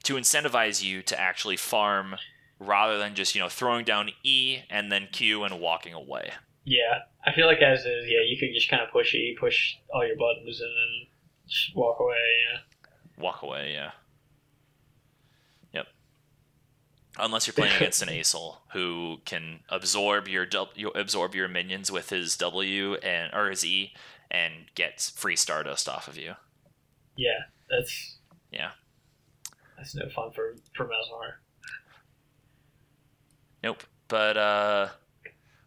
To incentivize you to actually farm rather than just, you know, throwing down E and then Q and walking away. Yeah, I feel like as is, yeah, you can just kind of push E, push all your buttons, and then just walk away, yeah. Walk away, yeah. Unless you're playing against an Acel who can absorb your w, absorb your minions with his W and or his E and get free Stardust off of you. Yeah, that's yeah, that's no fun for for Mesmar. Nope. But uh,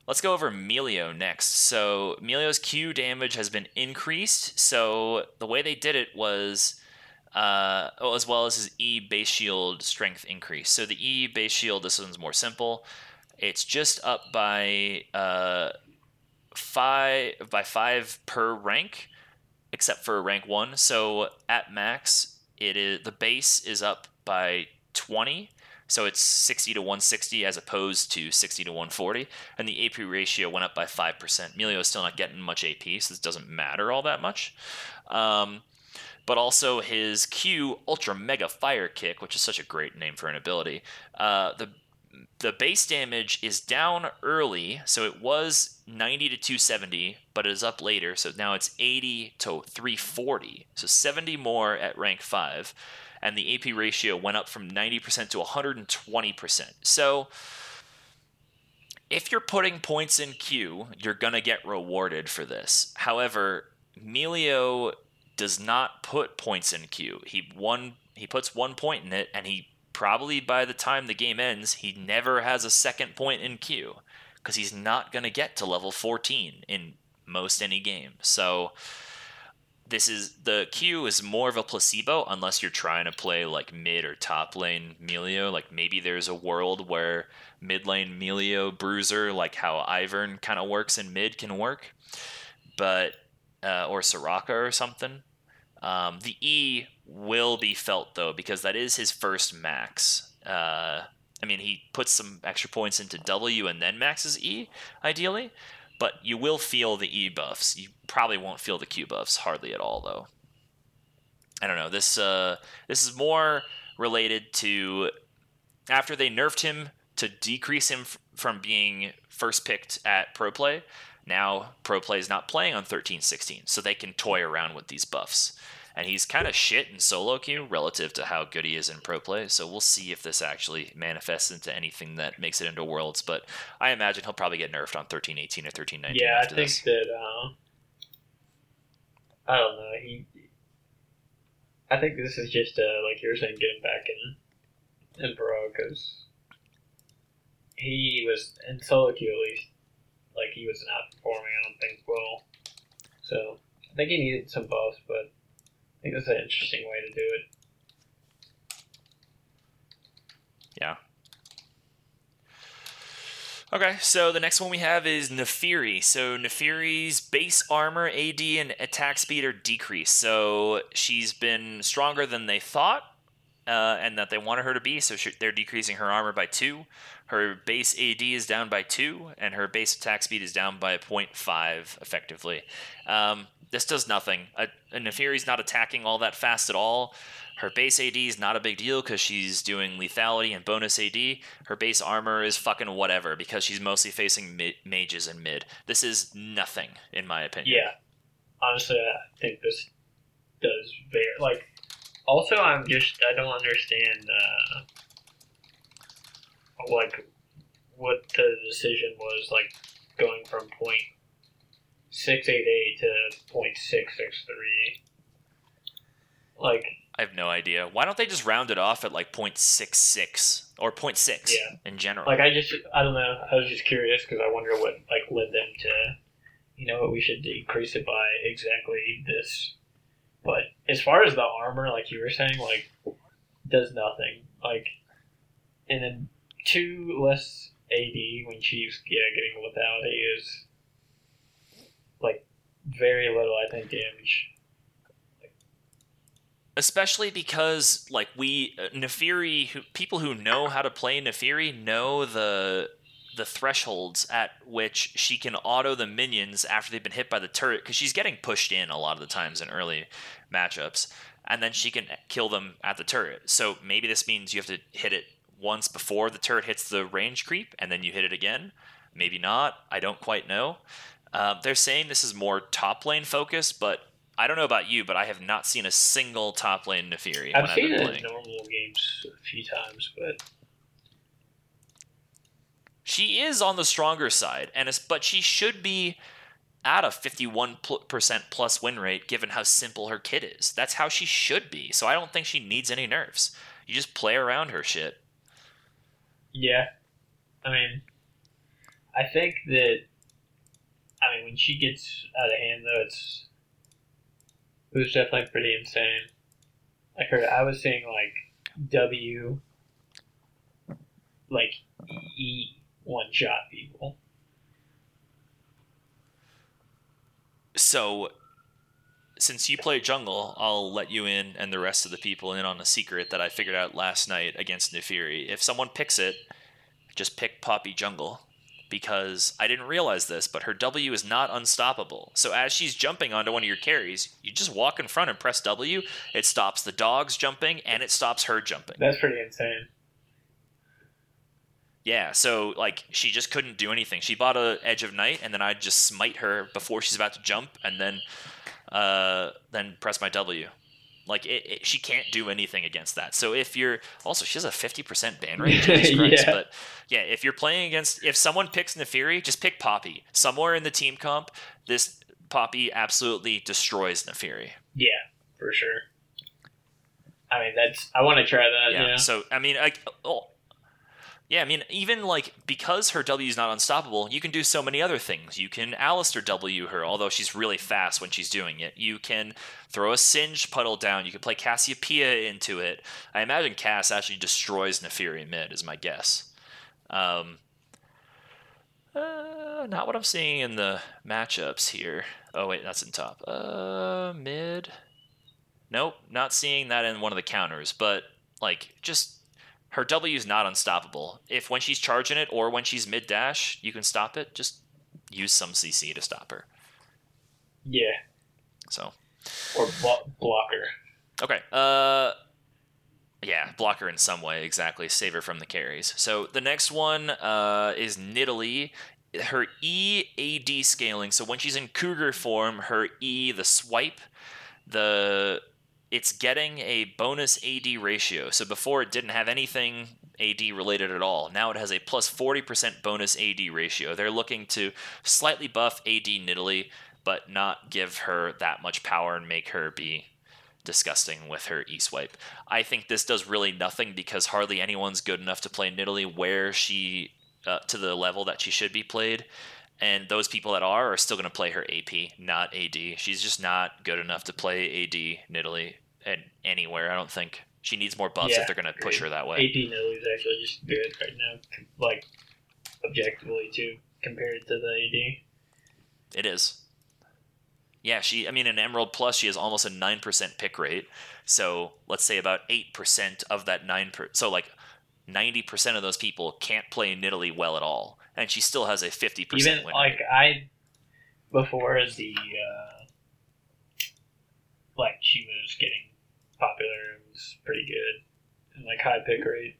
let's go over Milio next. So Milio's Q damage has been increased. So the way they did it was, Uh, oh, as well as his E base shield strength increase. So the E base shield, this one's more simple. It's just up by uh, five by five per rank, except for rank one. So at max, it is the base is up by twenty. So it's sixty to one sixty as opposed to sixty to one forty. And the A P ratio went up by five percent. Milio is still not getting much A P, so this doesn't matter all that much. Um... But also his Q, Ultra Mega Fire Kick, which is such a great name for an ability. Uh, the the base damage is down early, so it was ninety to two seventy, but it is up later, so now it's eighty to three forty. So seventy more at rank five, and the A P ratio went up from ninety percent to one hundred twenty percent. So if you're putting points in Q, you're going to get rewarded for this. However, Milio does not put points in Q. He one he puts one point in it, and he probably by the time the game ends, he never has a second point in Q because he's not going to get to level fourteen in most any game. So this is the Q is more of a placebo unless you're trying to play like mid or top lane Milio. Like maybe there's a world where mid lane Milio bruiser, like how Ivern kind of works in mid, can work, but uh, or Soraka or something. Um, the E will be felt, though, because that is his first max. Uh, I mean, he puts some extra points into W and then maxes E, ideally. But you will feel the E buffs. You probably won't feel the Q buffs hardly at all, though. I don't know. This uh, this is more related to after they nerfed him to decrease him f- from being first picked at Pro Play. Now Pro Play is not playing on thirteen sixteen, so they can toy around with these buffs. And he's kind of shit in solo queue relative to how good he is in Pro Play, so we'll see if this actually manifests into anything that makes it into Worlds, but I imagine he'll probably get nerfed on thirteen eighteen or thirteen nineteen. Yeah, after I think this. that, uh, I don't know, he... I think this is just, uh, like you were saying, getting back in, in Pro, because he was, in solo queue at least, like, he was not performing, I don't think, well. So, I think he needed some buffs, but I think that's an interesting way to do it. Yeah. Okay, so the next one we have is Naafiri. So Naafiri's base armor, A D, and attack speed are decreased. So she's been stronger than they thought uh, and that they wanted her to be. So she, they're decreasing her armor by two. Her base A D is down by two, and her base attack speed is down by zero point five, effectively. Um, this does nothing. Uh, Naafiri's not attacking all that fast at all. Her base A D is not a big deal because she's doing lethality and bonus A D. Her base armor is fucking whatever because she's mostly facing mid- mages and mid. This is nothing, in my opinion. Yeah. Honestly, I think this does very... Like, also, I'm just... I don't understand... Uh... like what the decision was, like going from zero point six eight eight to zero point six six three. Like, I have no idea. Why don't they just round it off at like zero point six six or zero point six yeah. in general? Like, I just, I don't know. I was just curious because I wonder what like led them to, you know, we should decrease it by exactly this. But as far as the armor, like you were saying, like does nothing. Like, and then. Two less A D when she's yeah getting lethality is like very little, I think, damage. Especially because like we Naafiri, who, people who know how to play Naafiri know the the thresholds at which she can auto the minions after they've been hit by the turret because she's getting pushed in a lot of the times in early matchups, and then she can kill them at the turret. So maybe this means you have to hit it once before the turret hits the range creep, and then you hit it again. Maybe not. I don't quite know. Uh, they're saying this is more top lane focused, but I don't know about you, but I have not seen a single top lane Naafiri. I've when seen I've been it in normal games a few times, but she is on the stronger side, and it's, but she should be at a fifty-one percent plus win rate given how simple her kit is. That's how she should be. So I don't think she needs any nerfs. You just play around her shit. Yeah, I mean, I think that, I mean, when she gets out of hand, though, it's, it was definitely pretty insane. Like, her, I was seeing, like, W, like, E one-shot people. So, since you play jungle, I'll let you in and the rest of the people in on a secret that I figured out last night against Naafiri. If someone picks it, just pick Poppy jungle, because I didn't realize this, but her W is not unstoppable. So as she's jumping onto one of your carries, you just walk in front and press W. It stops the dogs jumping and it stops her jumping. That's pretty insane. Yeah, so, like, she just couldn't do anything. She bought a Edge of Night, and then I'd just smite her before she's about to jump, and then uh, then press my W. Like, it, it, she can't do anything against that. So if you're... Also, she has a fifty percent ban rate, Jesus Christ, yeah. But, yeah, if you're playing against... If someone picks Naafiri, just pick Poppy. Somewhere in the team comp, this Poppy absolutely destroys Naafiri. Yeah, for sure. I mean, that's... I want to try that, yeah. yeah. So, I mean, I... Oh, Yeah, I mean, even, like, because her W is not unstoppable, you can do so many other things. You can Alistair W her, although she's really fast when she's doing it. You can throw a Singe Puddle down. You can play Cassiopeia into it. I imagine Cass actually destroys Naafiri mid, is my guess. Um, uh, not what I'm seeing in the matchups here. Oh, wait, that's in top. Uh, mid. Nope, not seeing that in one of the counters, but, like, just... Her W is not unstoppable. If when she's charging it or when she's mid-dash, you can stop it, just use some C C to stop her. Yeah. So. Or blo- block her. Okay. Uh, yeah, block her in some way, exactly. Save her from the carries. So the next one uh, is Nidalee. Her E A D scaling. So when she's in Cougar form, her E, the swipe, the it's getting a bonus A D ratio. So before it didn't have anything A D related at all. Now it has a plus forty percent bonus A D ratio. They're looking to slightly buff A D Nidalee, but not give her that much power and make her be disgusting with her E-swipe. I think this does really nothing because hardly anyone's good enough to play Nidalee where she uh, to the level that she should be played. And those people that are are still going to play her A P, not A D. She's just not good enough to play A D Nidalee and anywhere, I don't think. She needs more buffs yeah, if they're going to push her that way. A D Nidalee is actually just good right now, like, objectively, too, compared to the A D. It is. Yeah, she. I mean, in Emerald Plus, she has almost a nine percent pick rate. So let's say about eight percent of that nine percent. Per- so, like, ninety percent of those people can't play Nidalee well at all. And she still has a fifty percent Even, win rate. Like, I, before the, uh, like, she was getting popular and was pretty good and, like, high pick rate.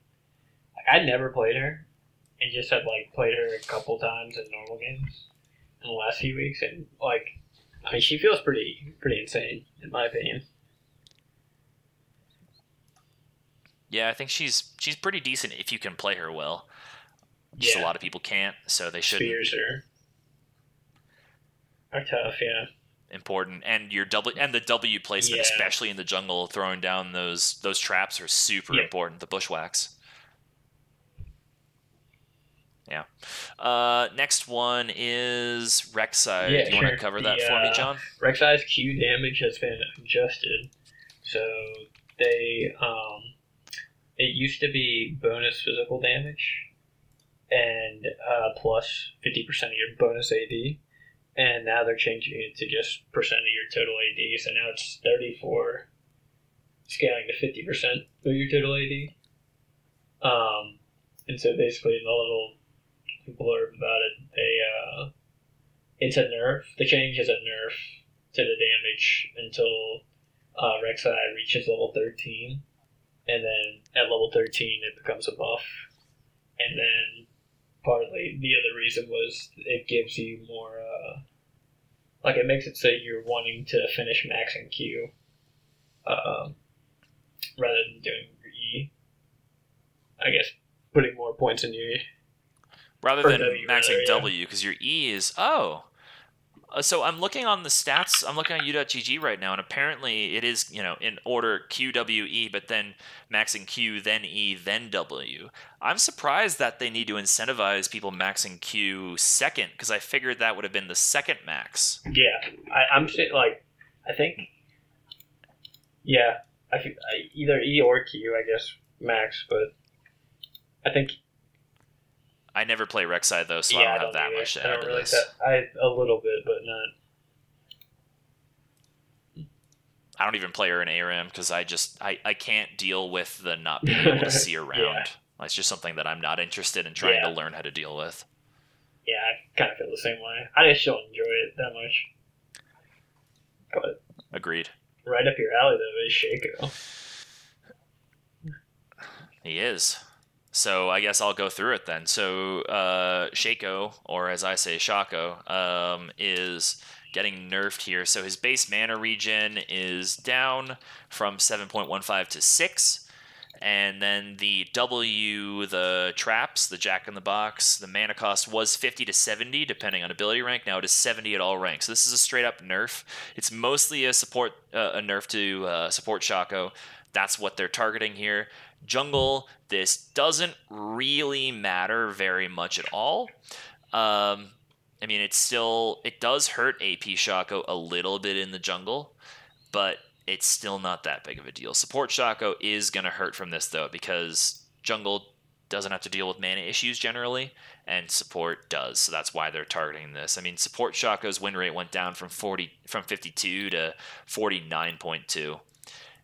Like, I never played her and just had, like, played her a couple times in normal games in the last few weeks. And, like, I mean, she feels pretty, pretty insane, in my opinion. Yeah, I think she's she's pretty decent if you can play her well. Just yeah. A lot of people can't, so they shouldn't. Spears are, are tough, yeah. Important, and your double and the W placement, yeah. Especially in the jungle, throwing down those those traps are super yeah. important. The bushwhacks. Yeah. Uh, next one is Rek'Sai. Yeah, Do you sure. want to cover that the, for me, John? Uh, Rek'Sai's Q damage has been adjusted, so they um, it used to be bonus physical damage. And uh, plus fifty percent of your bonus A D. And now they're changing it to just percent of your total A D. So now it's thirty-four, scaling to fifty percent of your total A D. Um, and so basically in the little blurb about it, they uh, it's a nerf. The change is a nerf to the damage until uh, Rek'Sai reaches level thirteen. And then at level thirteen, it becomes a buff. And then partly the other reason was it gives you more, uh, like it makes it so you're wanting to finish max and Q uh, rather than doing your E. I guess putting more points in your E. Rather than W, maxing rather, W, because yeah. your E is, oh. Uh, so I'm looking on the stats, I'm looking at U dot G G right now, and apparently it is, you know, in order Q, W, E, but then maxing Q, then E, then W. I'm surprised that they need to incentivize people maxing Q second, because I figured that would have been the second max. Yeah, I, I'm like, I think, yeah, I think either E or Q, I guess, max, but I think... I never play Rek'Sai, though, so yeah, I don't have don't that either. Much to I add to really this. That. I, a little bit, but not... I don't even play her in A R A M, because I just... I, I can't deal with the not being able to see around. yeah. It's just something that I'm not interested in trying yeah. to learn how to deal with. Yeah, I kind of feel the same way. I just don't enjoy it that much. But... Agreed. Right up your alley, though, is Shaco. He is. So I guess I'll go through it then. So uh, Shaco, or as I say, Shaco, um, is getting nerfed here. So his base mana regen is down from seven point one five to six. And then the W, the traps, the jack-in-the-box, the mana cost was fifty to seventy, depending on ability rank. Now it is seventy at all ranks. So this is a straight-up nerf. It's mostly a support uh, a nerf to uh, support Shaco. That's what they're targeting here. Jungle, this doesn't really matter very much at all. Um, I mean, it's still... It does hurt A P Shaco a little bit in the jungle, but it's still not that big of a deal. Support Shaco is going to hurt from this, though, because jungle doesn't have to deal with mana issues generally, and support does, so that's why they're targeting this. I mean, support Shaco's win rate went down from forty from fifty-two to forty-nine point two,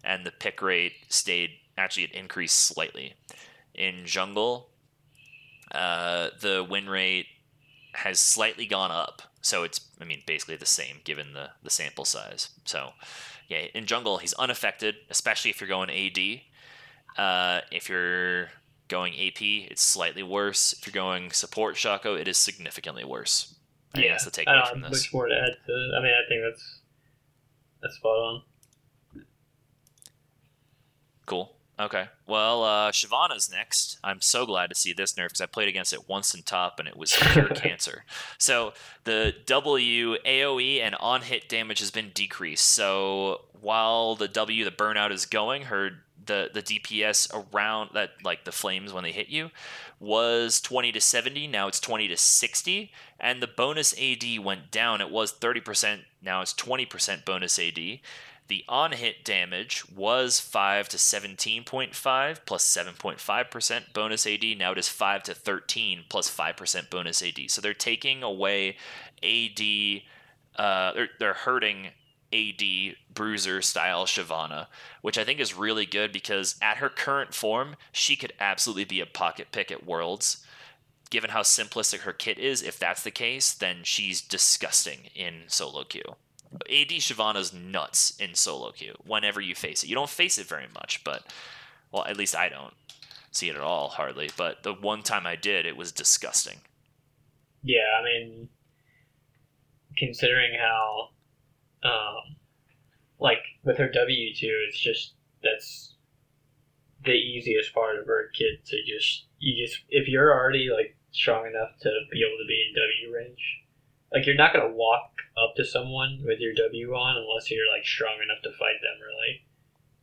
and the pick rate stayed... Actually, it increased slightly. In jungle, uh, the win rate has slightly gone up. So it's, I mean, basically the same given the, the sample size. So, yeah, in jungle, he's unaffected, especially if you're going A D. Uh, if you're going A P, it's slightly worse. If you're going support Shaco, it is significantly worse. I yeah, that's the takeaway I don't from this. Much more to add to it. I mean, I think that's that's spot on. Cool. Okay. Well, uh, Shyvana's next. I'm so glad to see this nerf because I played against it once in top and it was pure cancer. So the W AoE and on-hit damage has been decreased. So while the W, the burnout, is going, her the, the D P S around that, like the flames when they hit you, was twenty to seventy. Now it's twenty to sixty. And the bonus A D went down. It was thirty percent. Now it's twenty percent bonus A D. The on-hit damage was five to seventeen point five plus seven point five percent bonus A D. Now it is five to thirteen plus five percent bonus A D. So they're taking away A D. Uh, they're, they're hurting A D bruiser-style Shyvana, which I think is really good because at her current form, she could absolutely be a pocket pick at Worlds. Given how simplistic her kit is, if that's the case, then she's disgusting in solo queue. A D Shyvana's nuts in solo queue whenever you face it. You don't face it very much, but, well, at least I don't see it at all, hardly. But the one time I did, it was disgusting. Yeah, I mean, considering how, um, like, with her W two, it's just, that's the easiest part of her kit to just, you just, if you're already, like, strong enough to be able to be in W range, like, you're not going to walk up to someone with your W on unless you're, like, strong enough to fight them, really.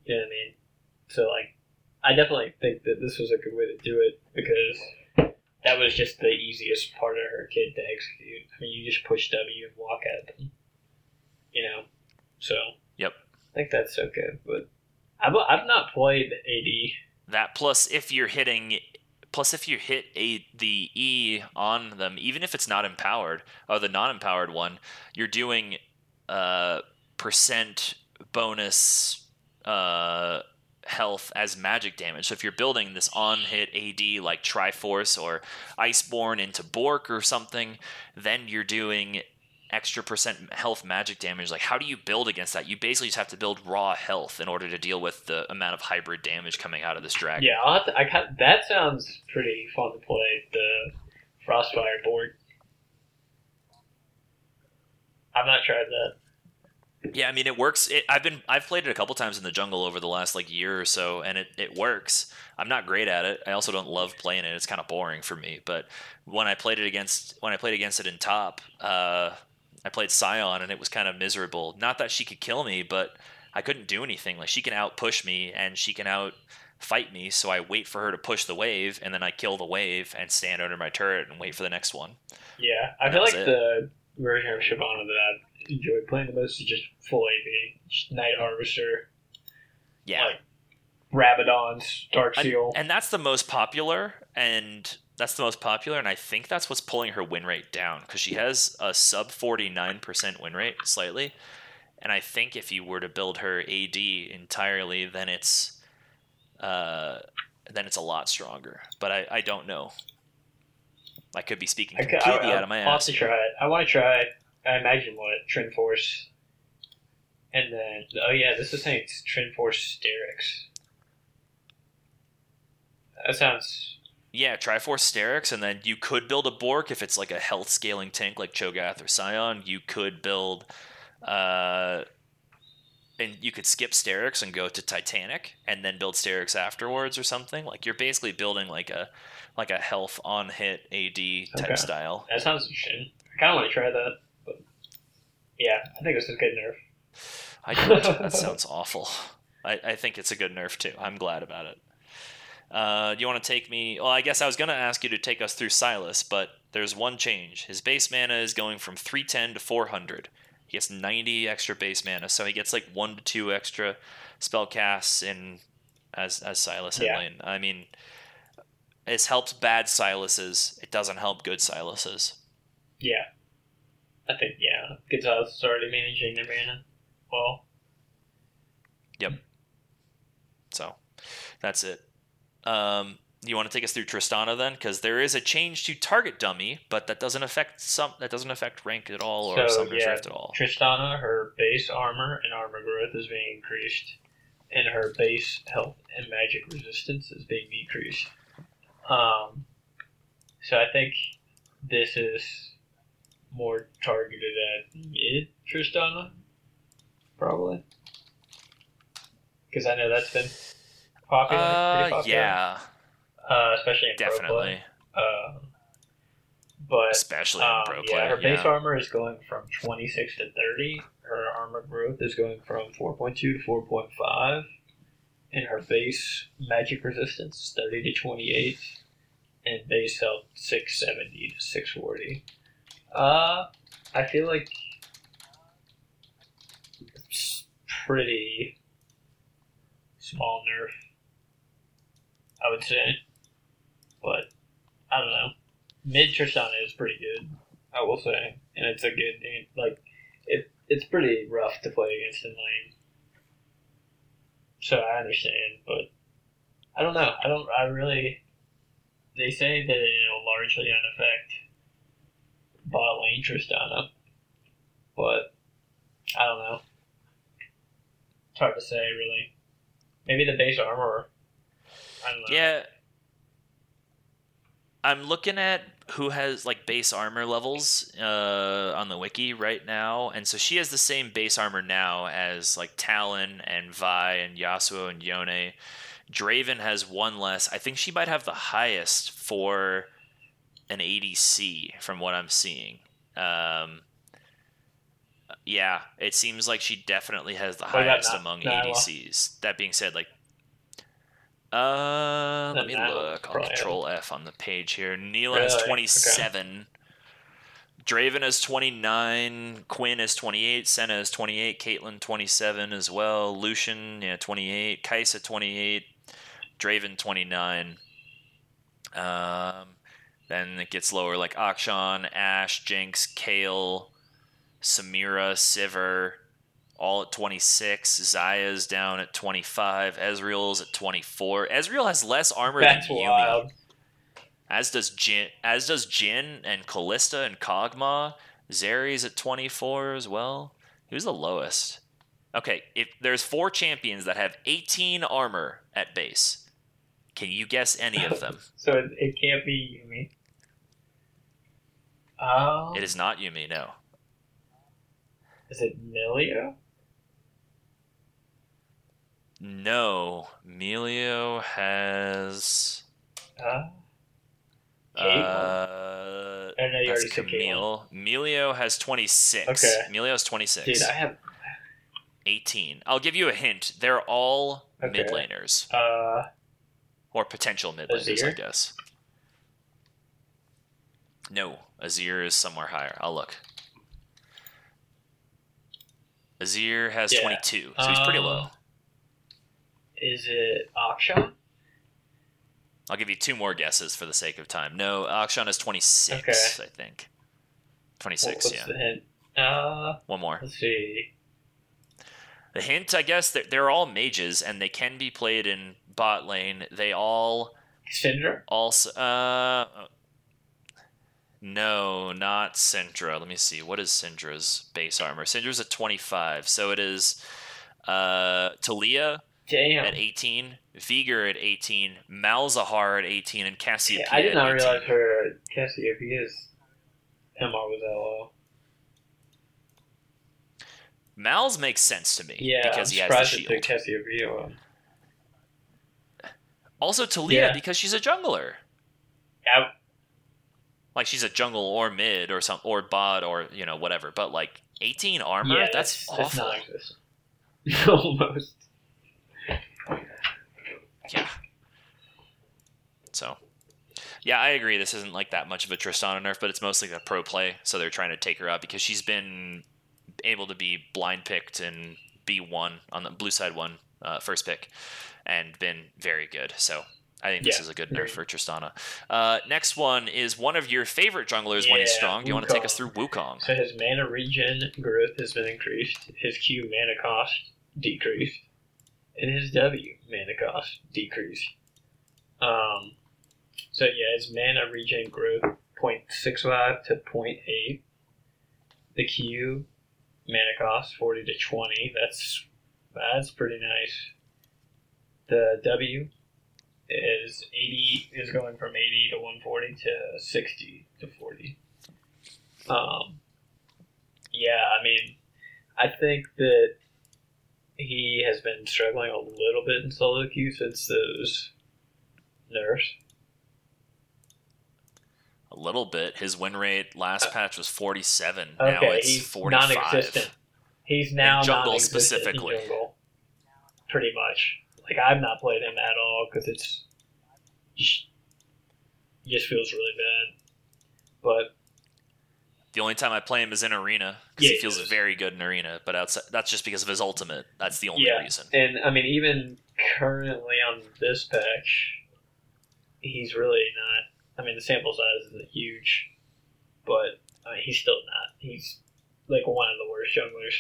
You know what I mean? So, like, I definitely think that this was a good way to do it because that was just the easiest part of her kid to execute. I mean, you just push W and walk at them. You know? So. Yep. I think that's okay, but I've, I've not played A D. That plus if you're hitting... Plus, if you hit a the E on them, even if it's not empowered, or the non-empowered one, you're doing uh, percent bonus uh, health as magic damage. So if you're building this on-hit A D like Triforce or Iceborne into Bork or something, then you're doing extra percent health magic damage. Like, how do you build against that? You basically just have to build raw health in order to deal with the amount of hybrid damage coming out of this dragon. Yeah, I'll have to, I got, that sounds pretty fun to play, the Frostfire board. I've not tried that. Yeah, I mean, it works. It, I've been I've played it a couple times in the jungle over the last like year or so, and it, it works. I'm not great at it. I also don't love playing it. It's kind of boring for me. But when I played it against when I played against it in top, uh, I played Scion, and it was kind of miserable. Not that she could kill me, but I couldn't do anything. Like, she can out-push me, and she can out-fight me, so I wait for her to push the wave, and then I kill the wave and stand under my turret and wait for the next one. Yeah, I and feel like it. The version of Shyvana that I enjoyed playing the most is just full A D. Night Harvester. Yeah. Like, Rabadon's Dark Seal. And, and that's the most popular, and... That's the most popular, and I think that's what's pulling her win rate down because she has a sub forty-nine percent win rate slightly. And I think if you were to build her A D entirely, then it's uh, then it's a lot stronger. But I, I don't know. I could be speaking completely I, I, out of my ass. I want to try it. I want to try it. I imagine what Trinity Force, and then oh yeah, this is saying Trinity Force Sterix. That sounds. Yeah, Triforce Sterix, and then you could build a Bork if it's like a health-scaling tank like Cho'Gath or Scion. You could build... Uh, and you could skip Sterix and go to Titanic, and then build Sterix afterwards or something. Like, you're basically building like a like a health on-hit A D type okay. style. That sounds interesting. I kind of want to try that, but... Yeah, I think this is a good nerf. I don't. That sounds awful. I, I think it's a good nerf, too. I'm glad about it. Uh, do you want to take me... Well, I guess I was going to ask you to take us through Sylas, but there's one change. His base mana is going from three ten to four hundred. He gets ninety extra base mana, so he gets like one to two extra spell casts in, as as Sylas had yeah. lane. I mean, it helps bad Sylases. It doesn't help good Sylases. Yeah. I think, yeah. Good Sylas is already managing their mana well. Yep. So, that's it. Um, You want to take us through Tristana then, because there is a change to target dummy, but that doesn't affect some. That doesn't affect rank at all, or so, Summoner's yeah, Rift at all. Tristana, her base armor and armor growth is being increased, and her base health and magic resistance is being decreased. Um, so I think this is more targeted at mid Tristana, probably, because I know that's been popular. Uh, popular. Yeah. Uh, especially in Definitely. Pro play. Um, but, especially um, in pro play. Yeah, her base yeah. armor is going from twenty-six to thirty. Her armor growth is going from four point two to four point five. And her base magic resistance is thirty to twenty-eight. And base health six seventy to six forty. Uh, I feel like it's pretty small nerf, I would say. But, I don't know. Mid Tristana is pretty good, I will say. And it's a good, like, it it's pretty rough to play against in lane. So I understand, but I don't know. I don't, I really, they say that it'll largely unaffect bot lane Tristana. But, I don't know. It's hard to say, really. Maybe the base armor, I don't know. Yeah. I'm looking at who has, like, base armor levels uh, on the wiki right now. And so she has the same base armor now as, like, Talon and Vi and Yasuo and Yone. Draven has one less. I think she might have the highest for an A D C from what I'm seeing. Um, yeah, it seems like she definitely has the what highest not, among not A D Cs. Not. That being said, like, Uh, let me look. I'll Control F on the page here. Neela really? has twenty-seven. Okay. Draven has twenty-nine. Quinn has twenty-eight. Senna has twenty-eight. Caitlyn twenty-seven as well. Lucian, yeah, twenty-eight. Kai'Sa twenty-eight. Draven twenty-nine. Um, then it gets lower, like Akshon, Ashe, Jinx, Kale, Samira, Sivir. All at twenty-six. Zaya's down at twenty-five. Ezreal's at twenty-four. Ezreal has less armor That's than Yumi. Wild. As does Jin, as does Jin and Kalista and Kog'Maw. Zeri's at twenty-four as well. Who's the lowest? Okay, if there's four champions that have eighteen armor at base. Can you guess any of them? So it, it can't be Yumi. Oh. It is not Yumi, no. Is it Milio? No, Milio has. Uh, uh, I know you already said Camille. Milio has twenty-six. Okay. Milio has twenty-six. Dude, I have eighteen. I'll give you a hint. They're all okay. mid laners. Uh, or potential mid laners, I guess. No, Azir is somewhere higher. I'll look. Azir has yeah. twenty-two, so he's um, pretty low. Is it Akshon? I'll give you two more guesses for the sake of time. No, Akshon is twenty-six, okay. I think. twenty-six, well, what's yeah. What's the hint? Uh, One more. Let's see. The hint, I guess, they're, they're all mages, and they can be played in bot lane. They all... Syndra? Also, uh, no, not Syndra. Let me see. What is Syndra's base armor? Syndra's at twenty-five. So it is uh, Talia Damn. At eighteen, Vigor at eighteen, Malzahar at eighteen, and Cassiopeia yeah, I did not realize her Cassiopeia's M R was that low. Mal's makes sense to me yeah, because I'm he has the shield. Yeah, Cassiopeia one. Also Talia yeah. because she's a jungler. Yeah. Like, she's a jungle or mid or some or bot or, you know, whatever. But, like, eighteen armor? Yeah, that's, that's awful. That's not like Almost. Yeah. So. Yeah, I agree. This isn't, like, that much of a Tristana nerf, but it's mostly the pro play. So they're trying to take her out because she's been able to be blind picked in B one on the blue side one, uh, first pick, and been very good. So. I think yeah, this is a good nerf for Tristana. Uh, next one is one of your favorite junglers yeah, when he's strong. Do you Wukong. want to take us through Wukong? So his mana regen growth has been increased. His Q mana cost decreased. And his W mana cost decreased. Um, So yeah, his mana regen grew zero point six five to zero point eight. The Q mana cost forty to twenty. That's that's pretty nice. The W is eighty is going from eighty to one forty to sixty to forty. Um. Yeah, I mean, I think that he has been struggling a little bit in solo queue since those nerfs. A little bit. His win rate last uh, patch was forty-seven. Okay, now it's he's forty-five. Non-existent. He's now in jungle non-existent specifically. In jungle, pretty much. Like, I've not played him at all because it's just, just feels really bad. But the only time I play him is in arena because yeah, he feels very good in arena. But outside, that's just because of his ultimate. That's the only yeah. reason. And I mean, even currently on this patch, he's really not. I mean, the sample size isn't huge, but I mean, he's still not. He's like one of the worst junglers.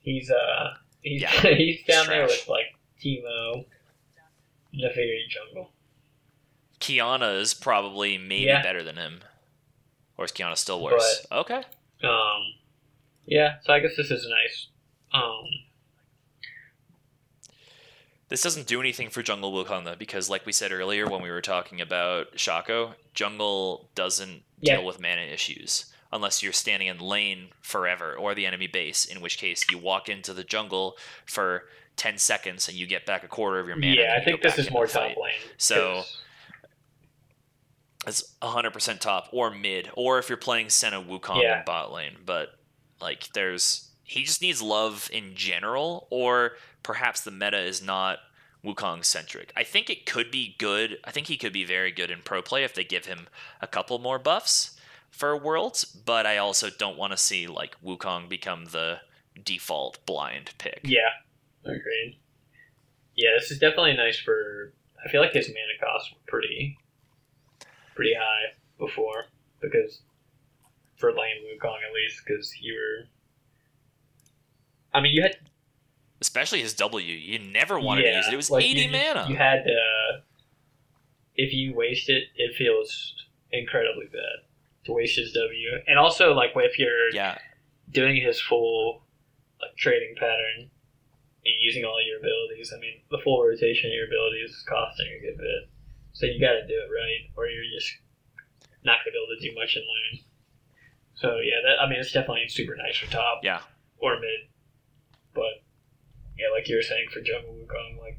He's uh, he's yeah, he's down there with like Teemo, Naafiri jungle. Kiana is probably maybe yeah. better than him. Or is Kiana still worse? But, okay. Um, yeah, so I guess this is nice. Um, this doesn't do anything for jungle Wukong, though, because like we said earlier when we were talking about Shaco, jungle doesn't yeah. deal with mana issues unless you're standing in lane forever or the enemy base, in which case you walk into the jungle for ten seconds and you get back a quarter of your mana. Yeah, I think this is more top lane. So it's one hundred percent top or mid, or if you're playing Senna Wukong yeah. in bot lane. But, like, there's... He just needs love in general, or perhaps the meta is not Wukong-centric. I think it could be good. I think he could be very good in pro play if they give him a couple more buffs for Worlds, but I also don't want to see, like, Wukong become the default blind pick. Yeah, agreed. Yeah, this is definitely nice for... I feel like his mana costs were pretty... pretty high before, because for lane Wukong at least, because you were I mean you had especially his W, you never wanted yeah, to use it. It was like eighty you, mana. You had to, if you waste it, it feels incredibly bad to waste his W. And also like if you're yeah. doing his full like trading pattern and using all your abilities, I mean the full rotation of your abilities is costing a good bit. So you gotta do it right, or you're just not gonna be able to do much in lane. So yeah, that I mean it's definitely super nice for top, yeah, or mid, but yeah, like you were saying for jungle Wukong, like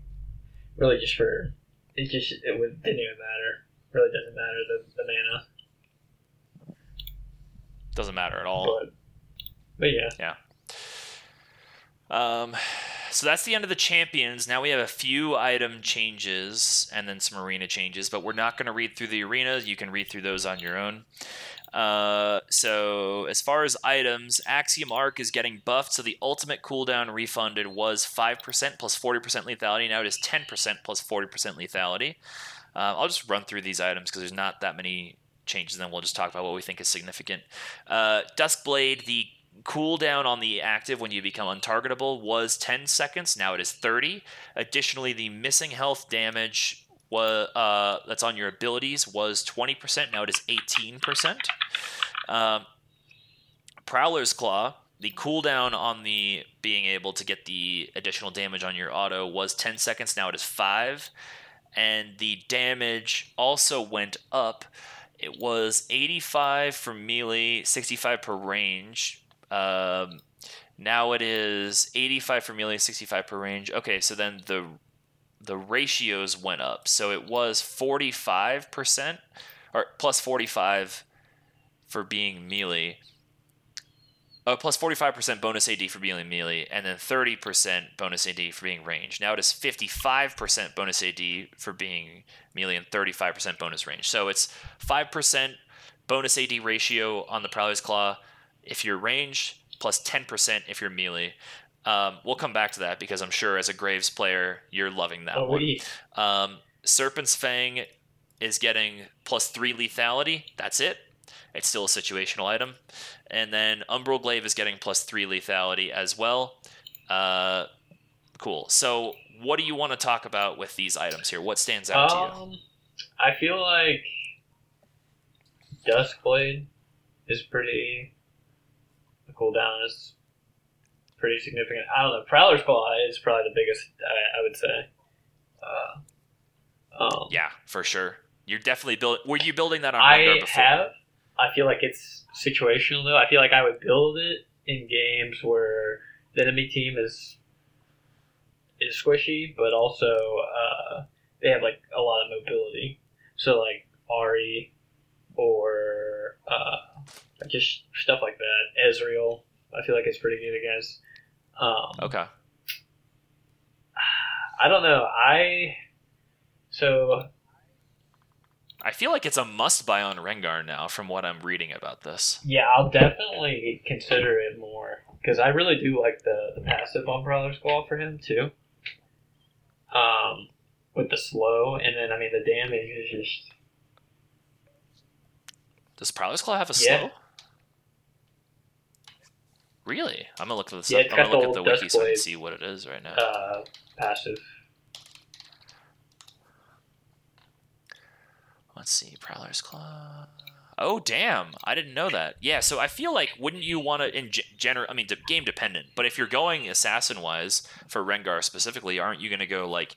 really just for it just it would, didn't even matter. It really doesn't matter the, the mana. Doesn't matter at all. But, but yeah, yeah. Um. So that's the end of the champions. Now we have a few item changes and then some arena changes, but we're not going to read through the arenas. You can read through those on your own. Uh, so as far as items, Axiom Arc is getting buffed, so the ultimate cooldown refunded was five percent plus forty percent lethality. Now it is ten percent plus forty percent lethality. Uh, I'll just run through these items because there's not that many changes, and then we'll just talk about what we think is significant. Uh, Duskblade, the cooldown on the active when you become untargetable was ten seconds. Now it is thirty. Additionally, the missing health damage was, uh, that's on your abilities was twenty percent. Now it is eighteen percent. Um, Prowler's Claw, the cooldown on the being able to get the additional damage on your auto was ten seconds. Now it is five. And the damage also went up. It was eighty-five for melee, sixty-five per range. Um, now it is eighty-five for melee, sixty-five per range. Okay, so then the the ratios went up. So it was forty-five percent, or plus forty-five for being melee. Oh, plus forty-five percent bonus A D for being melee, and then thirty percent bonus A D for being range. Now it is fifty-five percent bonus A D for being melee and thirty-five percent bonus range. So it's five percent bonus A D ratio on the Prowler's Claw if you're ranged, plus ten percent if you're melee. Um, we'll come back to that because I'm sure as a Graves player, you're loving that oh, one. Um, Serpent's Fang is getting plus three lethality. That's it. It's still a situational item. And then Umbral Glaive is getting plus three lethality as well. Uh, cool. So what do you want to talk about with these items here? What stands out um, to you? I feel like Duskblade is pretty. The cooldown is pretty significant. I don't know. Prowler's Claw is probably the biggest. I, I would say. Uh, um, yeah, for sure. You're definitely building. Were you building that on Rengar before? I have. I feel like it's situational though. I feel like I would build it in games where the enemy team is is squishy, but also uh, they have like a lot of mobility. So like Ahri or uh, just stuff like that. Ezreal, I feel like it's pretty good against. Um, okay. I don't know. I so. I feel like it's a must-buy on Rengar now, from what I'm reading about this. Yeah, I'll definitely consider it more, because I really do like the, the passive on Prowler's Claw for him, too. Um, with the slow, and then, I mean, the damage is just... Does Prowler's Claw have a yeah. slow? Really? I'm going to look at the, yeah, I'm gonna look at the wiki so I can see what it is right now. Uh, passive. Let's see, Prowler's Claw. Oh, damn. I didn't know that. Yeah, so I feel like, wouldn't you want to, in general, I mean, de- game dependent, but if you're going assassin-wise for Rengar specifically, aren't you going to go, like,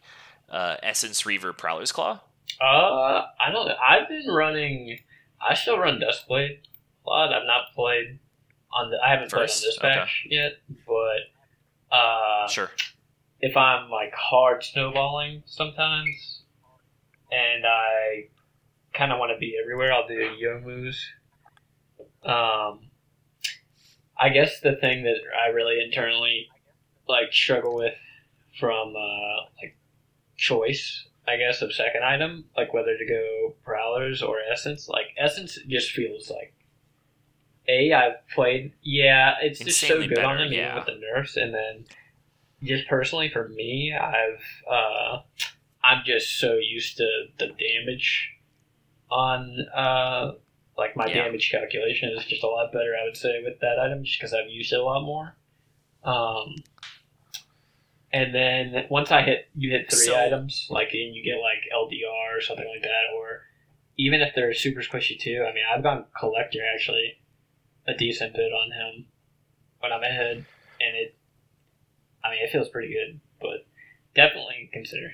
uh, Essence Reaver, Prowler's Claw? Uh, I don't know. I've been running, I still run Duskblade a lot. I've not played on the, I haven't First, played on this patch okay. yet, but uh, sure. If I'm, like, hard snowballing sometimes, and I... kind of want to be everywhere, I'll do Yomu's. Um, I guess the thing that I really internally like struggle with from uh, like choice, I guess, of second item, like whether to go Prowlers or Essence. Like Essence just feels like a I've played. Yeah, it's just so good better, on him yeah. even with the nerfs, and then just personally for me, I've uh, I'm just so used to the damage. On uh like my yeah. damage calculation is just a lot better, I would say, with that item, just because I've used it a lot more. Um and then once I hit you hit three so, items, like, and you get like L D R or something like that, or even if they're super squishy too. I mean, I've gone Collector actually a decent bit on him when I'm ahead, and it I mean it feels pretty good, but definitely consider.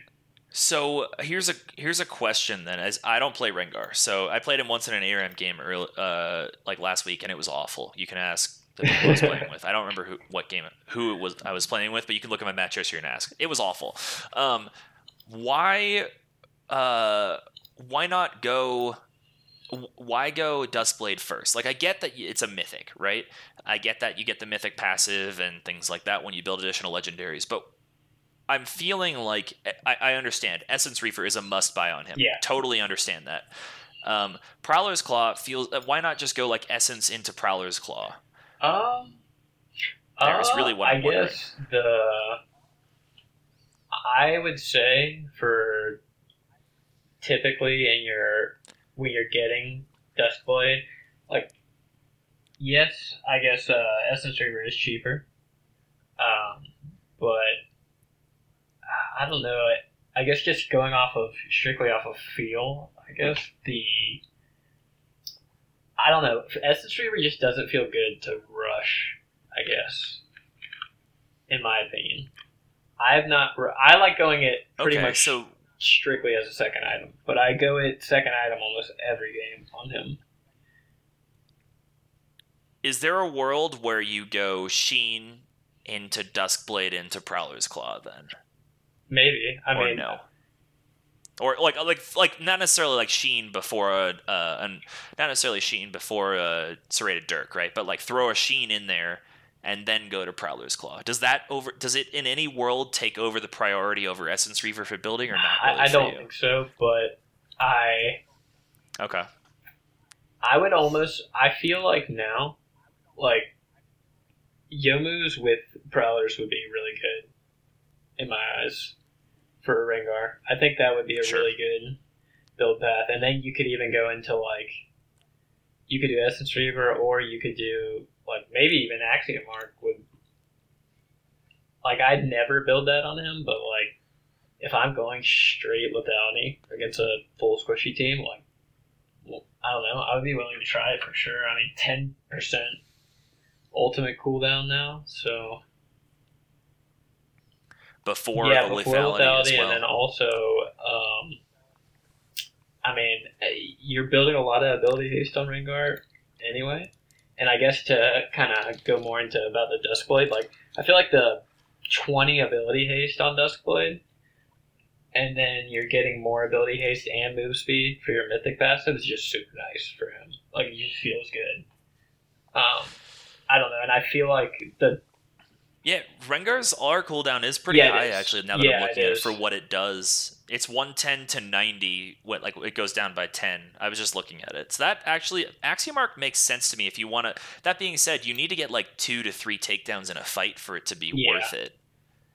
So here's a here's a question then. As I don't play Rengar, so I played him once in an A R M game early, uh, like last week, and it was awful. You can ask the people I was playing with. I don't remember who what game who it was I was playing with, but you can look at my match history and ask. It was awful. Um, why uh, why not go? Why go Duskblade first? Like, I get that it's a mythic, right? I get that you get the mythic passive and things like that when you build additional legendaries, but. I'm feeling like I, I understand Essence Reaver is a must buy on him. Yeah. Totally understand that. Um, Prowler's Claw feels. Why not just go like Essence into Prowler's Claw? Um, that was really what uh, I'm I guess wondering. the. I would say for typically in your when you're getting Duskblade, like yes, I guess uh, Essence Reaver is cheaper, um, but. I don't know. I guess just going off of strictly off of feel, I guess the I don't know. Essence Reaver just doesn't feel good to rush, I guess. In my opinion, I have not. I like going it pretty okay, much so, strictly as a second item, but I go it second item almost every game on him. Is there a world where you go Sheen into Duskblade into Prowler's Claw then? Maybe I or mean no, or like like like not necessarily like Sheen before a uh, an, not necessarily Sheen before a Serrated Dirk, right? But like throw a Sheen in there and then go to Prowler's Claw. Does that over? Does it in any world take over the priority over Essence Reaver for building or not? Really I, I for don't you? think so, but I okay. I would almost. I feel like now, like Yomu's with Prowlers would be really good in my eyes. For Rengar, I think that would be a sure. really good build path, and then you could even go into like you could do Essence Reaver, or you could do like maybe even Axiom Arc. Would like I'd never build that on him, but like if I'm going straight lethality against a full squishy team, like, well, I don't know, I would be willing to try it for sure. I mean, ten percent ultimate cooldown now, so... Before yeah, the before lethality, lethality as well. And then also, um, I mean, you're building a lot of ability based on Rengar anyway. And I guess to kind of go more into about the Duskblade, like, I feel like the twenty ability haste on Duskblade, and then you're getting more ability haste and move speed for your mythic passive is just super nice for him. Like, it just feels good. Um, I don't know, and I feel like the... Yeah, Rengar's R cooldown is pretty yeah, high, is. actually, now that yeah, I'm looking it at it for what it does. It's one ten to ninety, what like it goes down by ten. I was just looking at it. So that actually, Axiomark makes sense to me if you want to... That being said, you need to get like two to three takedowns in a fight for it to be yeah. worth it.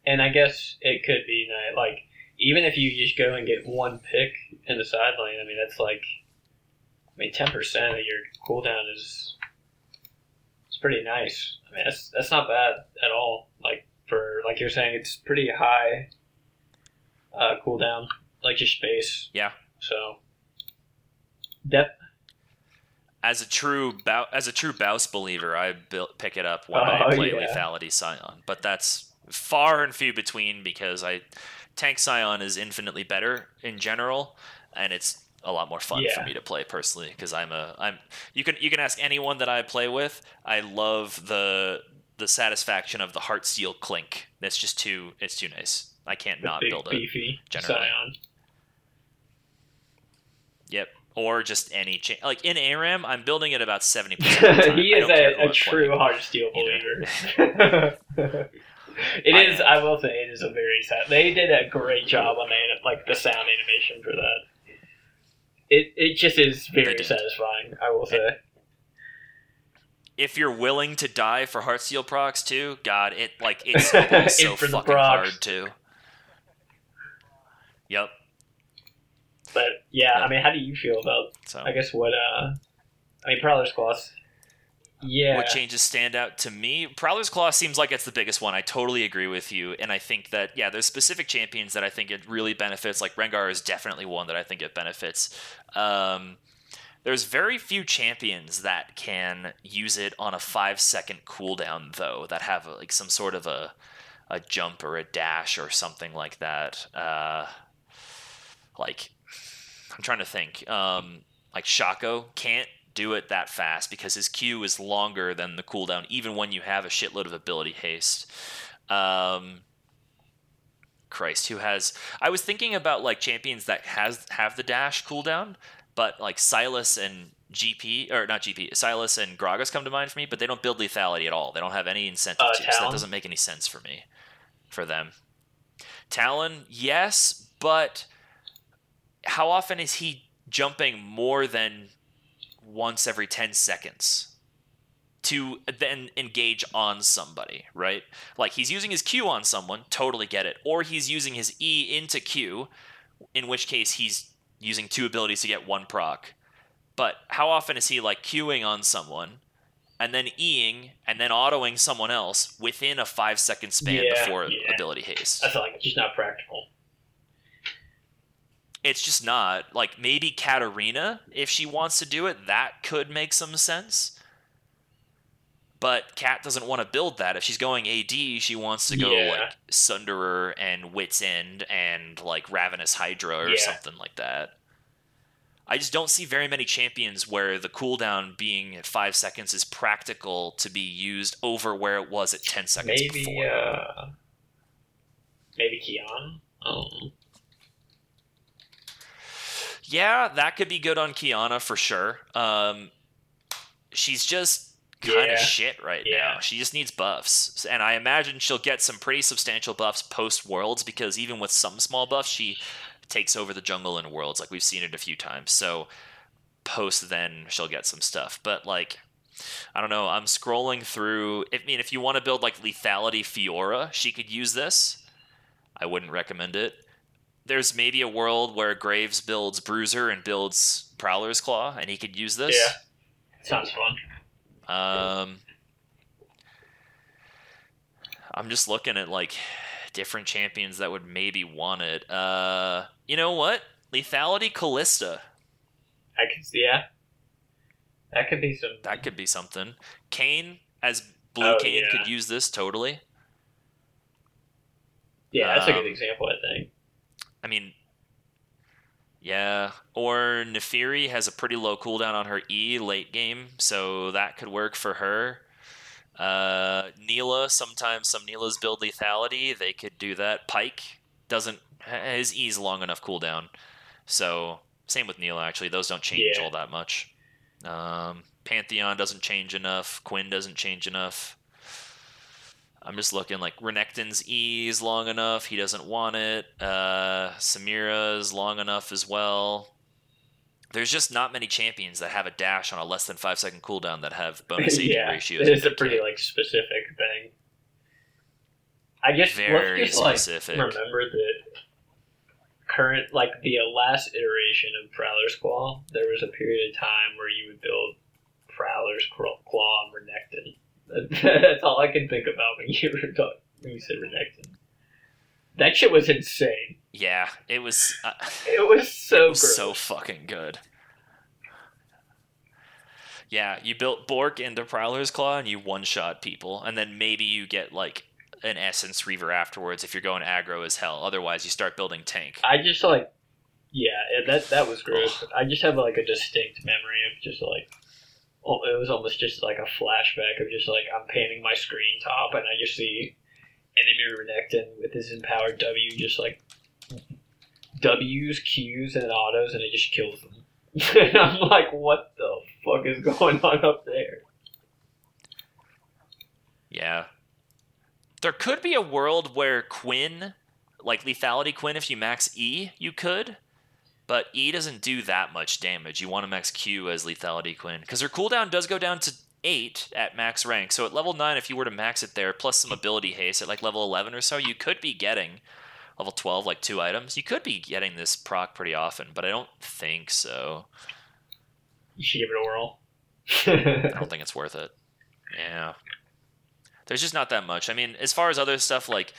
And I guess it could be, like, even if you just go and get one pick in the side lane, I mean, that's like... I mean, ten percent of your cooldown is... It's pretty nice. I mean, that's that's not bad at all. Like for like you're saying, it's pretty high uh, cooldown, like your space. Yeah. So depth. As a true Bow- as a true Bouse believer, I bu- pick it up when oh, I play yeah. Lethality Scion, but that's far and few between because I tank Scion is infinitely better in general, and it's a lot more fun yeah. for me to play personally because I'm a I'm you can you can ask anyone that I play with. I love the the satisfaction of the Heartsteel Clink. That's just too it's too nice. I can't the not big, build a beefy generally. Scion. Yep, or just any cha- like in ARAM, I'm building it about seventy percent of the time. He is a, a true Heartsteel believer. it I is. Am. I will say it is a very sad. They did a great job on the like the sound animation for that. It it just is very satisfying, I will say. And if you're willing to die for Heartsteel procs too, God, it like it's so fucking hard too. Yep. But yeah, yep. I mean, how do you feel about? So, I guess what uh, I mean, Prowler's Claws. Yeah. What changes stand out to me? Prowler's Claw seems like it's the biggest one. I totally agree with you. And I think that, yeah, there's specific champions that I think it really benefits. Like Rengar is definitely one that I think it benefits. Um, there's very few champions that can use it on a five second cooldown, though, that have like some sort of a, a jump or a dash or something like that. Uh, like, I'm trying to think. Um, like Shaco can't do it that fast because his Q is longer than the cooldown, even when you have a shitload of ability haste. Um, Christ, who has... I was thinking about, like, champions that has have the dash cooldown, but, like, Sylas and G P... Or, not G P. Sylas and Gragas come to mind for me, but they don't build lethality at all. They don't have any incentive uh, to, Talon? So that doesn't make any sense for me. For them. Talon, yes, but how often is he jumping more than... once every ten seconds to then engage on somebody, right? Like, he's using his Q on someone, totally get it. Or he's using his E into Q, in which case he's using two abilities to get one proc. But how often is he, like, Qing on someone, and then Eing, and then autoing someone else within a five-second span yeah, before yeah. ability haste? I feel like it's just not practical. It's just not. Like, maybe Katarina, if she wants to do it, that could make some sense. But Kat doesn't want to build that. If she's going A D, she wants to go, yeah. like, Sunderer and Wit's End and, like, Ravenous Hydra or yeah. something like that. I just don't see very many champions where the cooldown being at five seconds is practical to be used over where it was at ten seconds maybe, before. Maybe, uh... Maybe Kion? Oh. Yeah, that could be good on Kiana for sure. Um, she's just kind of yeah. shit right yeah. now. She just needs buffs. And I imagine she'll get some pretty substantial buffs post-Worlds because even with some small buffs, she takes over the jungle in Worlds. Like, we've seen it a few times. So post-then, she'll get some stuff. But, like, I don't know. I'm scrolling through. I mean, if you want to build, like, Lethality Fiora, she could use this. I wouldn't recommend it. There's maybe a world where Graves builds Bruiser and builds Prowler's Claw, and he could use this. Yeah, sounds fun. Um, I'm just looking at, like, different champions that would maybe want it. Uh, you know what? Lethality Kalista. I could see, yeah. That could be some. That could be something. Kayn as Blue oh, Kayn yeah. could use this totally. Yeah, that's um, a good example, I think. I mean, yeah. Or Naafiri has a pretty low cooldown on her E late game, so that could work for her. Uh, Neela, sometimes some Neelas build lethality. They could do that. Pike doesn't, his E's long enough cooldown. So, same with Neela, actually. Those don't change yeah. all that much. Um, Pantheon doesn't change enough. Quinn doesn't change enough. I'm just looking, like, Renekton's E is long enough. He doesn't want it. Uh, Samira is long enough as well. There's just not many champions that have a dash on a less than five second cooldown that have bonus aging yeah, ratios. It's a pretty like specific thing. I guess very let's just, specific. Like, remember that current like the last iteration of Prowler's Claw, there was a period of time where you would build Prowler's Claw on Renekton. That's all I can think about when you were talking, when you said Renekton. That shit was insane. Yeah, it was. Uh, it was so it was so fucking good. Yeah, you built Bork into Prowler's Claw and you one shot people, and then maybe you get like an Essence Reaver afterwards if you're going aggro as hell. Otherwise, you start building tank. I just like, yeah, that that was gross. I just have like a distinct memory of just like, oh, it was almost just like a flashback of just like I'm panning my screen top and I just see enemy Renekton with his empowered W just like W's, Q's, and autos, and it just kills them. And I'm like, what the fuck is going on up there? Yeah. There could be a world where Quinn, like Lethality Quinn, if you max E, you could. But E doesn't do that much damage. You want to max Q as Lethality Quinn. Because her cooldown does go down to eight at max rank. So at level nine, if you were to max it there, plus some ability haste at like level eleven or so, you could be getting... Level twelve, like two items. You could be getting this proc pretty often, but I don't think so. You should give it a whirl. I don't think it's worth it. Yeah. There's just not that much. I mean, as far as other stuff, like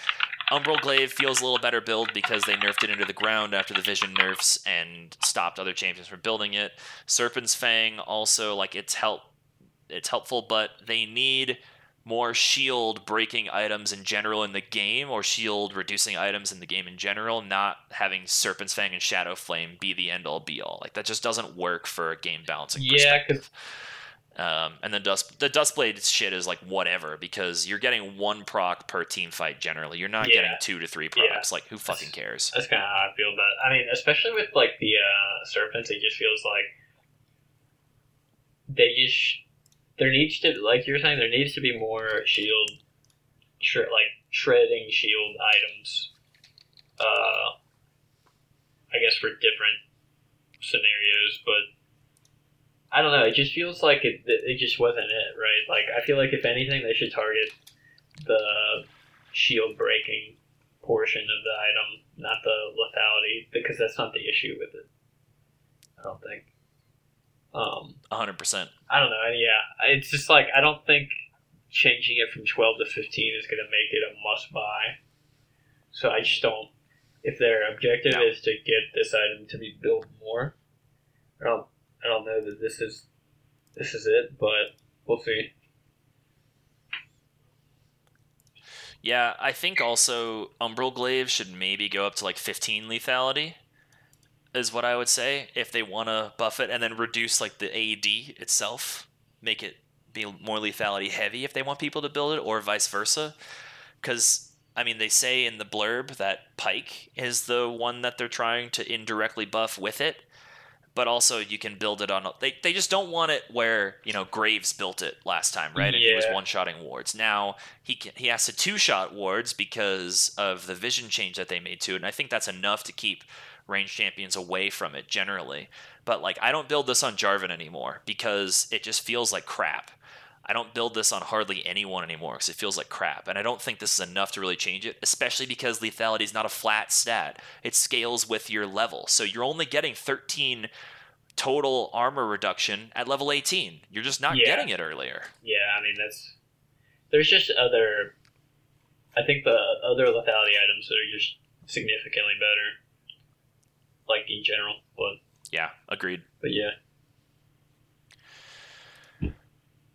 Umbral Glaive feels a little better build because they nerfed it into the ground after the Vision nerfs and stopped other champions from building it. Serpent's Fang also, like, it's help. It's helpful, but they need more shield breaking items in general in the game, or shield reducing items in the game in general, not having Serpent's Fang and Shadow Flame be the end all be all. Like that just doesn't work for a game balancing yeah, perspective. Um, and then dust the Dustblade shit is like whatever, because you're getting one proc per team fight generally. You're not yeah. getting two to three procs. Yeah. Like who fucking cares? That's kinda how I feel about it. I mean, especially with like the uh, Serpents, it just feels like they just sh- There needs to, like you were saying, there needs to be more shield, tre- like, treading shield items, uh, I guess for different scenarios, but I don't know, it just feels like it, it just wasn't it, right? Like, I feel like if anything, they should target the shield breaking portion of the item, not the lethality, because that's not the issue with it, I don't think. Um, one hundred percent. I don't know. Yeah, it's just like I don't think changing it from twelve to fifteen is going to make it a must buy. So I just don't. If their objective no. is to get this item to be built more, I don't. I don't know that this is this is it, but we'll see. Yeah, I think also Umbral Glaive should maybe go up to like fifteen lethality. Is what I would say if they want to buff it, and then reduce like the A D itself, make it be more lethality heavy if they want people to build it, or vice versa. Because I mean, they say in the blurb that Pike is the one that they're trying to indirectly buff with it, but also you can build it on. They they just don't want it where you know Graves built it last time, right? And yeah. he was one-shotting wards. Now he can, he has to two-shot wards because of the vision change that they made to it, and I think that's enough to keep range champions away from it generally. But like I don't build this on Jarvan anymore because it just feels like crap. I don't build this on hardly anyone anymore because it feels like crap, and I don't think this is enough to really change it, especially because lethality is not a flat stat. It scales with your level, so you're only getting thirteen total armor reduction at level eighteen. You're just not yeah. getting it earlier. Yeah, I mean that's there's just other I think the other lethality items are just significantly better, like in general. But yeah, agreed. But yeah.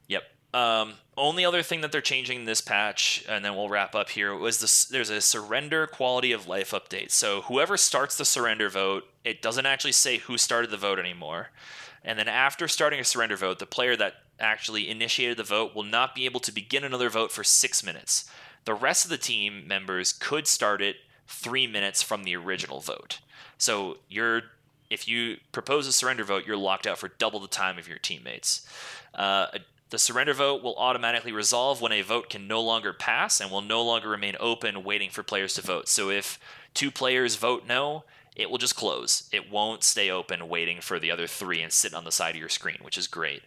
Yep. Um, only other thing that they're changing this patch, and then we'll wrap up here, was this, there's a surrender quality of life update. So whoever starts the surrender vote, it doesn't actually say who started the vote anymore. And then after starting a surrender vote, the player that actually initiated the vote will not be able to begin another vote for six minutes. The rest of the team members could start it three minutes from the original vote. So you're, if you propose a surrender vote, you're locked out for double the time of your teammates. Uh, the surrender vote will automatically resolve when a vote can no longer pass and will no longer remain open waiting for players to vote. So if two players vote no, it will just close. It won't stay open waiting for the other three and sit on the side of your screen, which is great.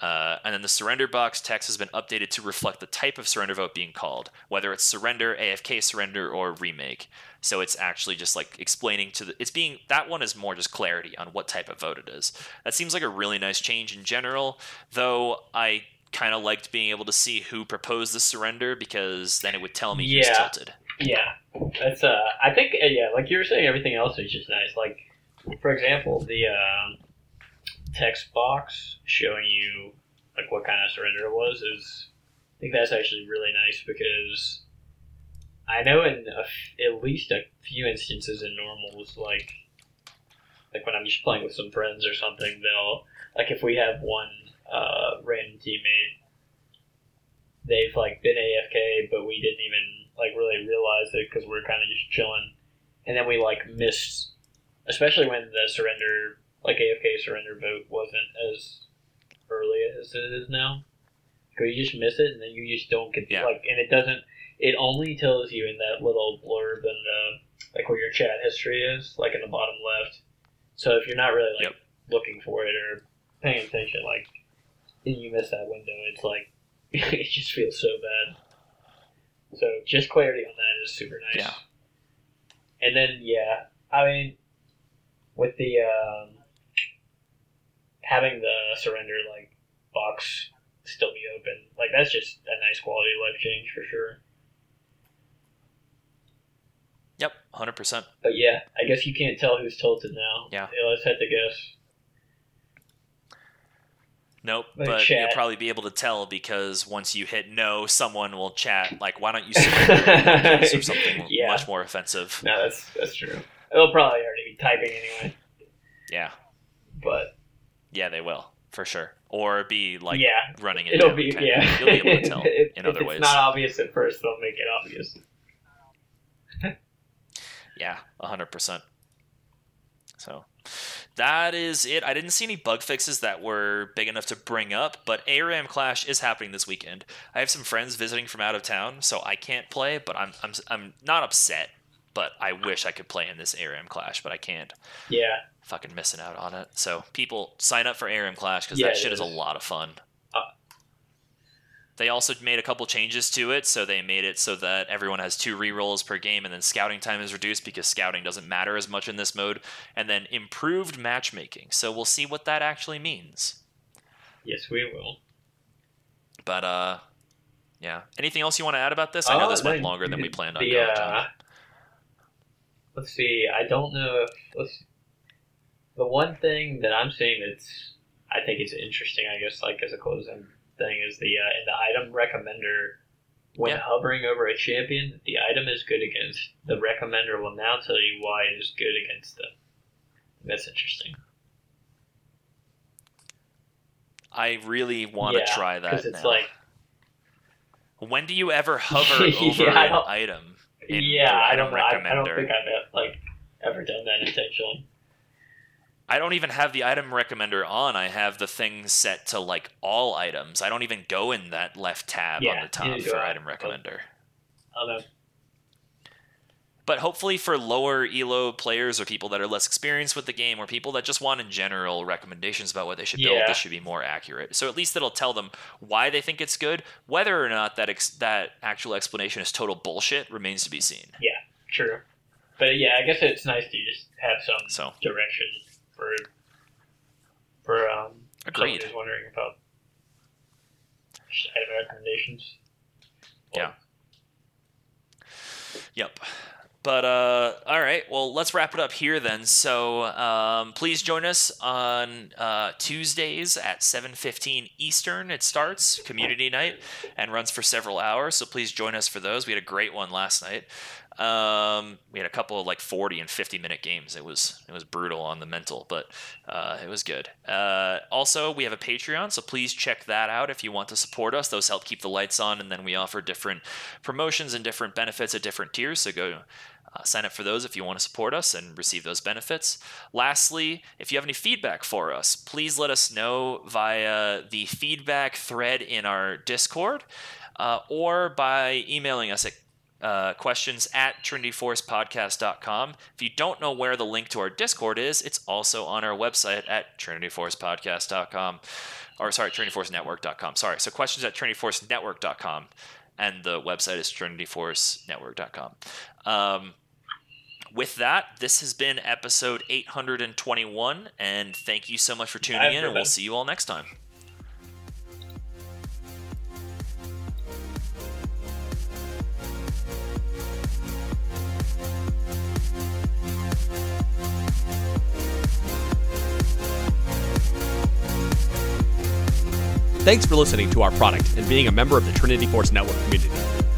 Uh, and then the surrender box text has been updated to reflect the type of surrender vote being called, whether it's surrender, A F K surrender, or remake. So it's actually just like explaining to the, it's being, that one is more just clarity on what type of vote it is. That seems like a really nice change in general, though I kind of liked being able to see who proposed the surrender, because then it would tell me yeah. who's tilted. Yeah, that's, uh, I think, uh, yeah, like you were saying, everything else is just nice. Like, for example, the um, text box showing you, like, what kind of surrender it was is, I think that's actually really nice, because I know in a f- at least a few instances in normals, like, like when I'm just playing with some friends or something, they'll, like, if we have one uh, random teammate, they've, like, been A F K, but we didn't even, like, really realized it because we we're kind of just chilling, and then we like missed, especially when the surrender, like A F K surrender vote wasn't as early as it is now, because you just miss it and then you just don't get yeah. like, and it doesn't, it only tells you in that little blurb and the, like where your chat history is, like in the bottom left. So if you're not really like yep. looking for it or paying attention, like, and you miss that window, it's like it just feels so bad. So just clarity on that is super nice. Yeah. And then, yeah, I mean, with the, um, having the surrender, like, box still be open, like, that's just a nice quality of life change for sure. Yep, one hundred percent. But yeah, I guess you can't tell who's tilted now. Yeah. I'll just have to guess. Nope, like but chat. You'll probably be able to tell, because once you hit no, someone will chat, like, why don't you surrender or something yeah. much more offensive. No, that's that's true. They'll probably already be typing anyway. Yeah. But. Yeah, they will, for sure. Or be, like, yeah. running it. It'll down, be, kind yeah. of. You'll be able to tell if, in if other it's ways. It's not obvious at first, they'll make it obvious. Yeah, one hundred percent. So. That is it. I didn't see any bug fixes that were big enough to bring up, but A RAM Clash is happening this weekend. I have some friends visiting from out of town, so I can't play, but I'm I'm I'm not upset, but I wish I could play in this A RAM Clash, but I can't. Yeah. Fucking missing out on it. So people, sign up for A RAM Clash, because yeah, that shit is. is a lot of fun. Uh, they also made a couple changes to it, so they made it so that everyone has two rerolls per game, and then scouting time is reduced because scouting doesn't matter as much in this mode, and then improved matchmaking. So we'll see what that actually means. Yes, we will. But, uh, yeah. Anything else you want to add about this? I know oh, this went longer than we planned on. Yeah. Uh, let's see. I don't know if... Let's, the one thing that I'm seeing that's... I think it's interesting, I guess, like, as a closing... thing is the uh, in the item recommender, when yeah. hovering over a champion the item is good against, the recommender will now tell you why it is good against them. That's interesting. I really want to yeah, try that it's now. Like, when do you ever hover over yeah, an item? In yeah, I don't. Recommender? I don't think I've like ever done that intentionally. I don't even have the item recommender on. I have the thing set to like all items. I don't even go in that left tab yeah, on the top for out. item recommender. Oh, no. But hopefully for lower E L O players or people that are less experienced with the game or people that just want in general recommendations about what they should build, yeah. this should be more accurate. So at least it'll tell them why they think it's good. Whether or not that ex- that actual explanation is total bullshit remains to be seen. Yeah, true. But yeah, I guess it's nice to just have some so. direction. For, for um, agreed. Someone who's wondering about item recommendations. Well, yeah. Yep. But, uh, all right, well, let's wrap it up here then. So um, please join us on uh, Tuesdays at seven fifteen Eastern. It starts community night and runs for several hours. So please join us for those. We had a great one last night. Um, we had a couple of like forty and fifty minute games. It was, it was brutal on the mental, but, uh, it was good. Uh, also we have a Patreon, so please check that out if you want to support us. Those help keep the lights on. And then we offer different promotions and different benefits at different tiers. So go uh, sign up for those if you want to support us and receive those benefits. Lastly, if you have any feedback for us, please let us know via the feedback thread in our Discord, uh, or by emailing us at Uh, questions at trinity force podcast dot com. If you don't know where the link to our Discord is, it's also on our website at trinity force podcast dot com. Or sorry, trinity force network dot com. Sorry, so questions at trinity force network dot com. And the website is trinity force network dot com. Um, with that, this has been episode eight hundred twenty-one. And thank you so much for tuning in, and we'll see you all next time. Thanks for listening to our product and being a member of the Trinity Force Network community.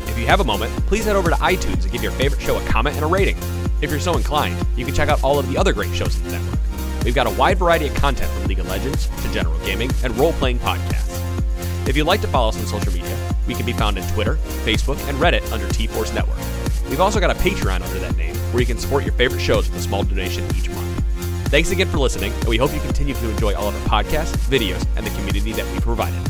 If you have a moment, please head over to iTunes and give your favorite show a comment and a rating. If you're so inclined, you can check out all of the other great shows in the network. We've got a wide variety of content from League of Legends to general gaming and role-playing podcasts. If you'd like to follow us on social media, we can be found on Twitter, Facebook, and Reddit under T-Force Network. We've also got a Patreon under that name where you can support your favorite shows with a small donation each month. Thanks again for listening, and we hope you continue to enjoy all of our podcasts, videos, and the community that we provided.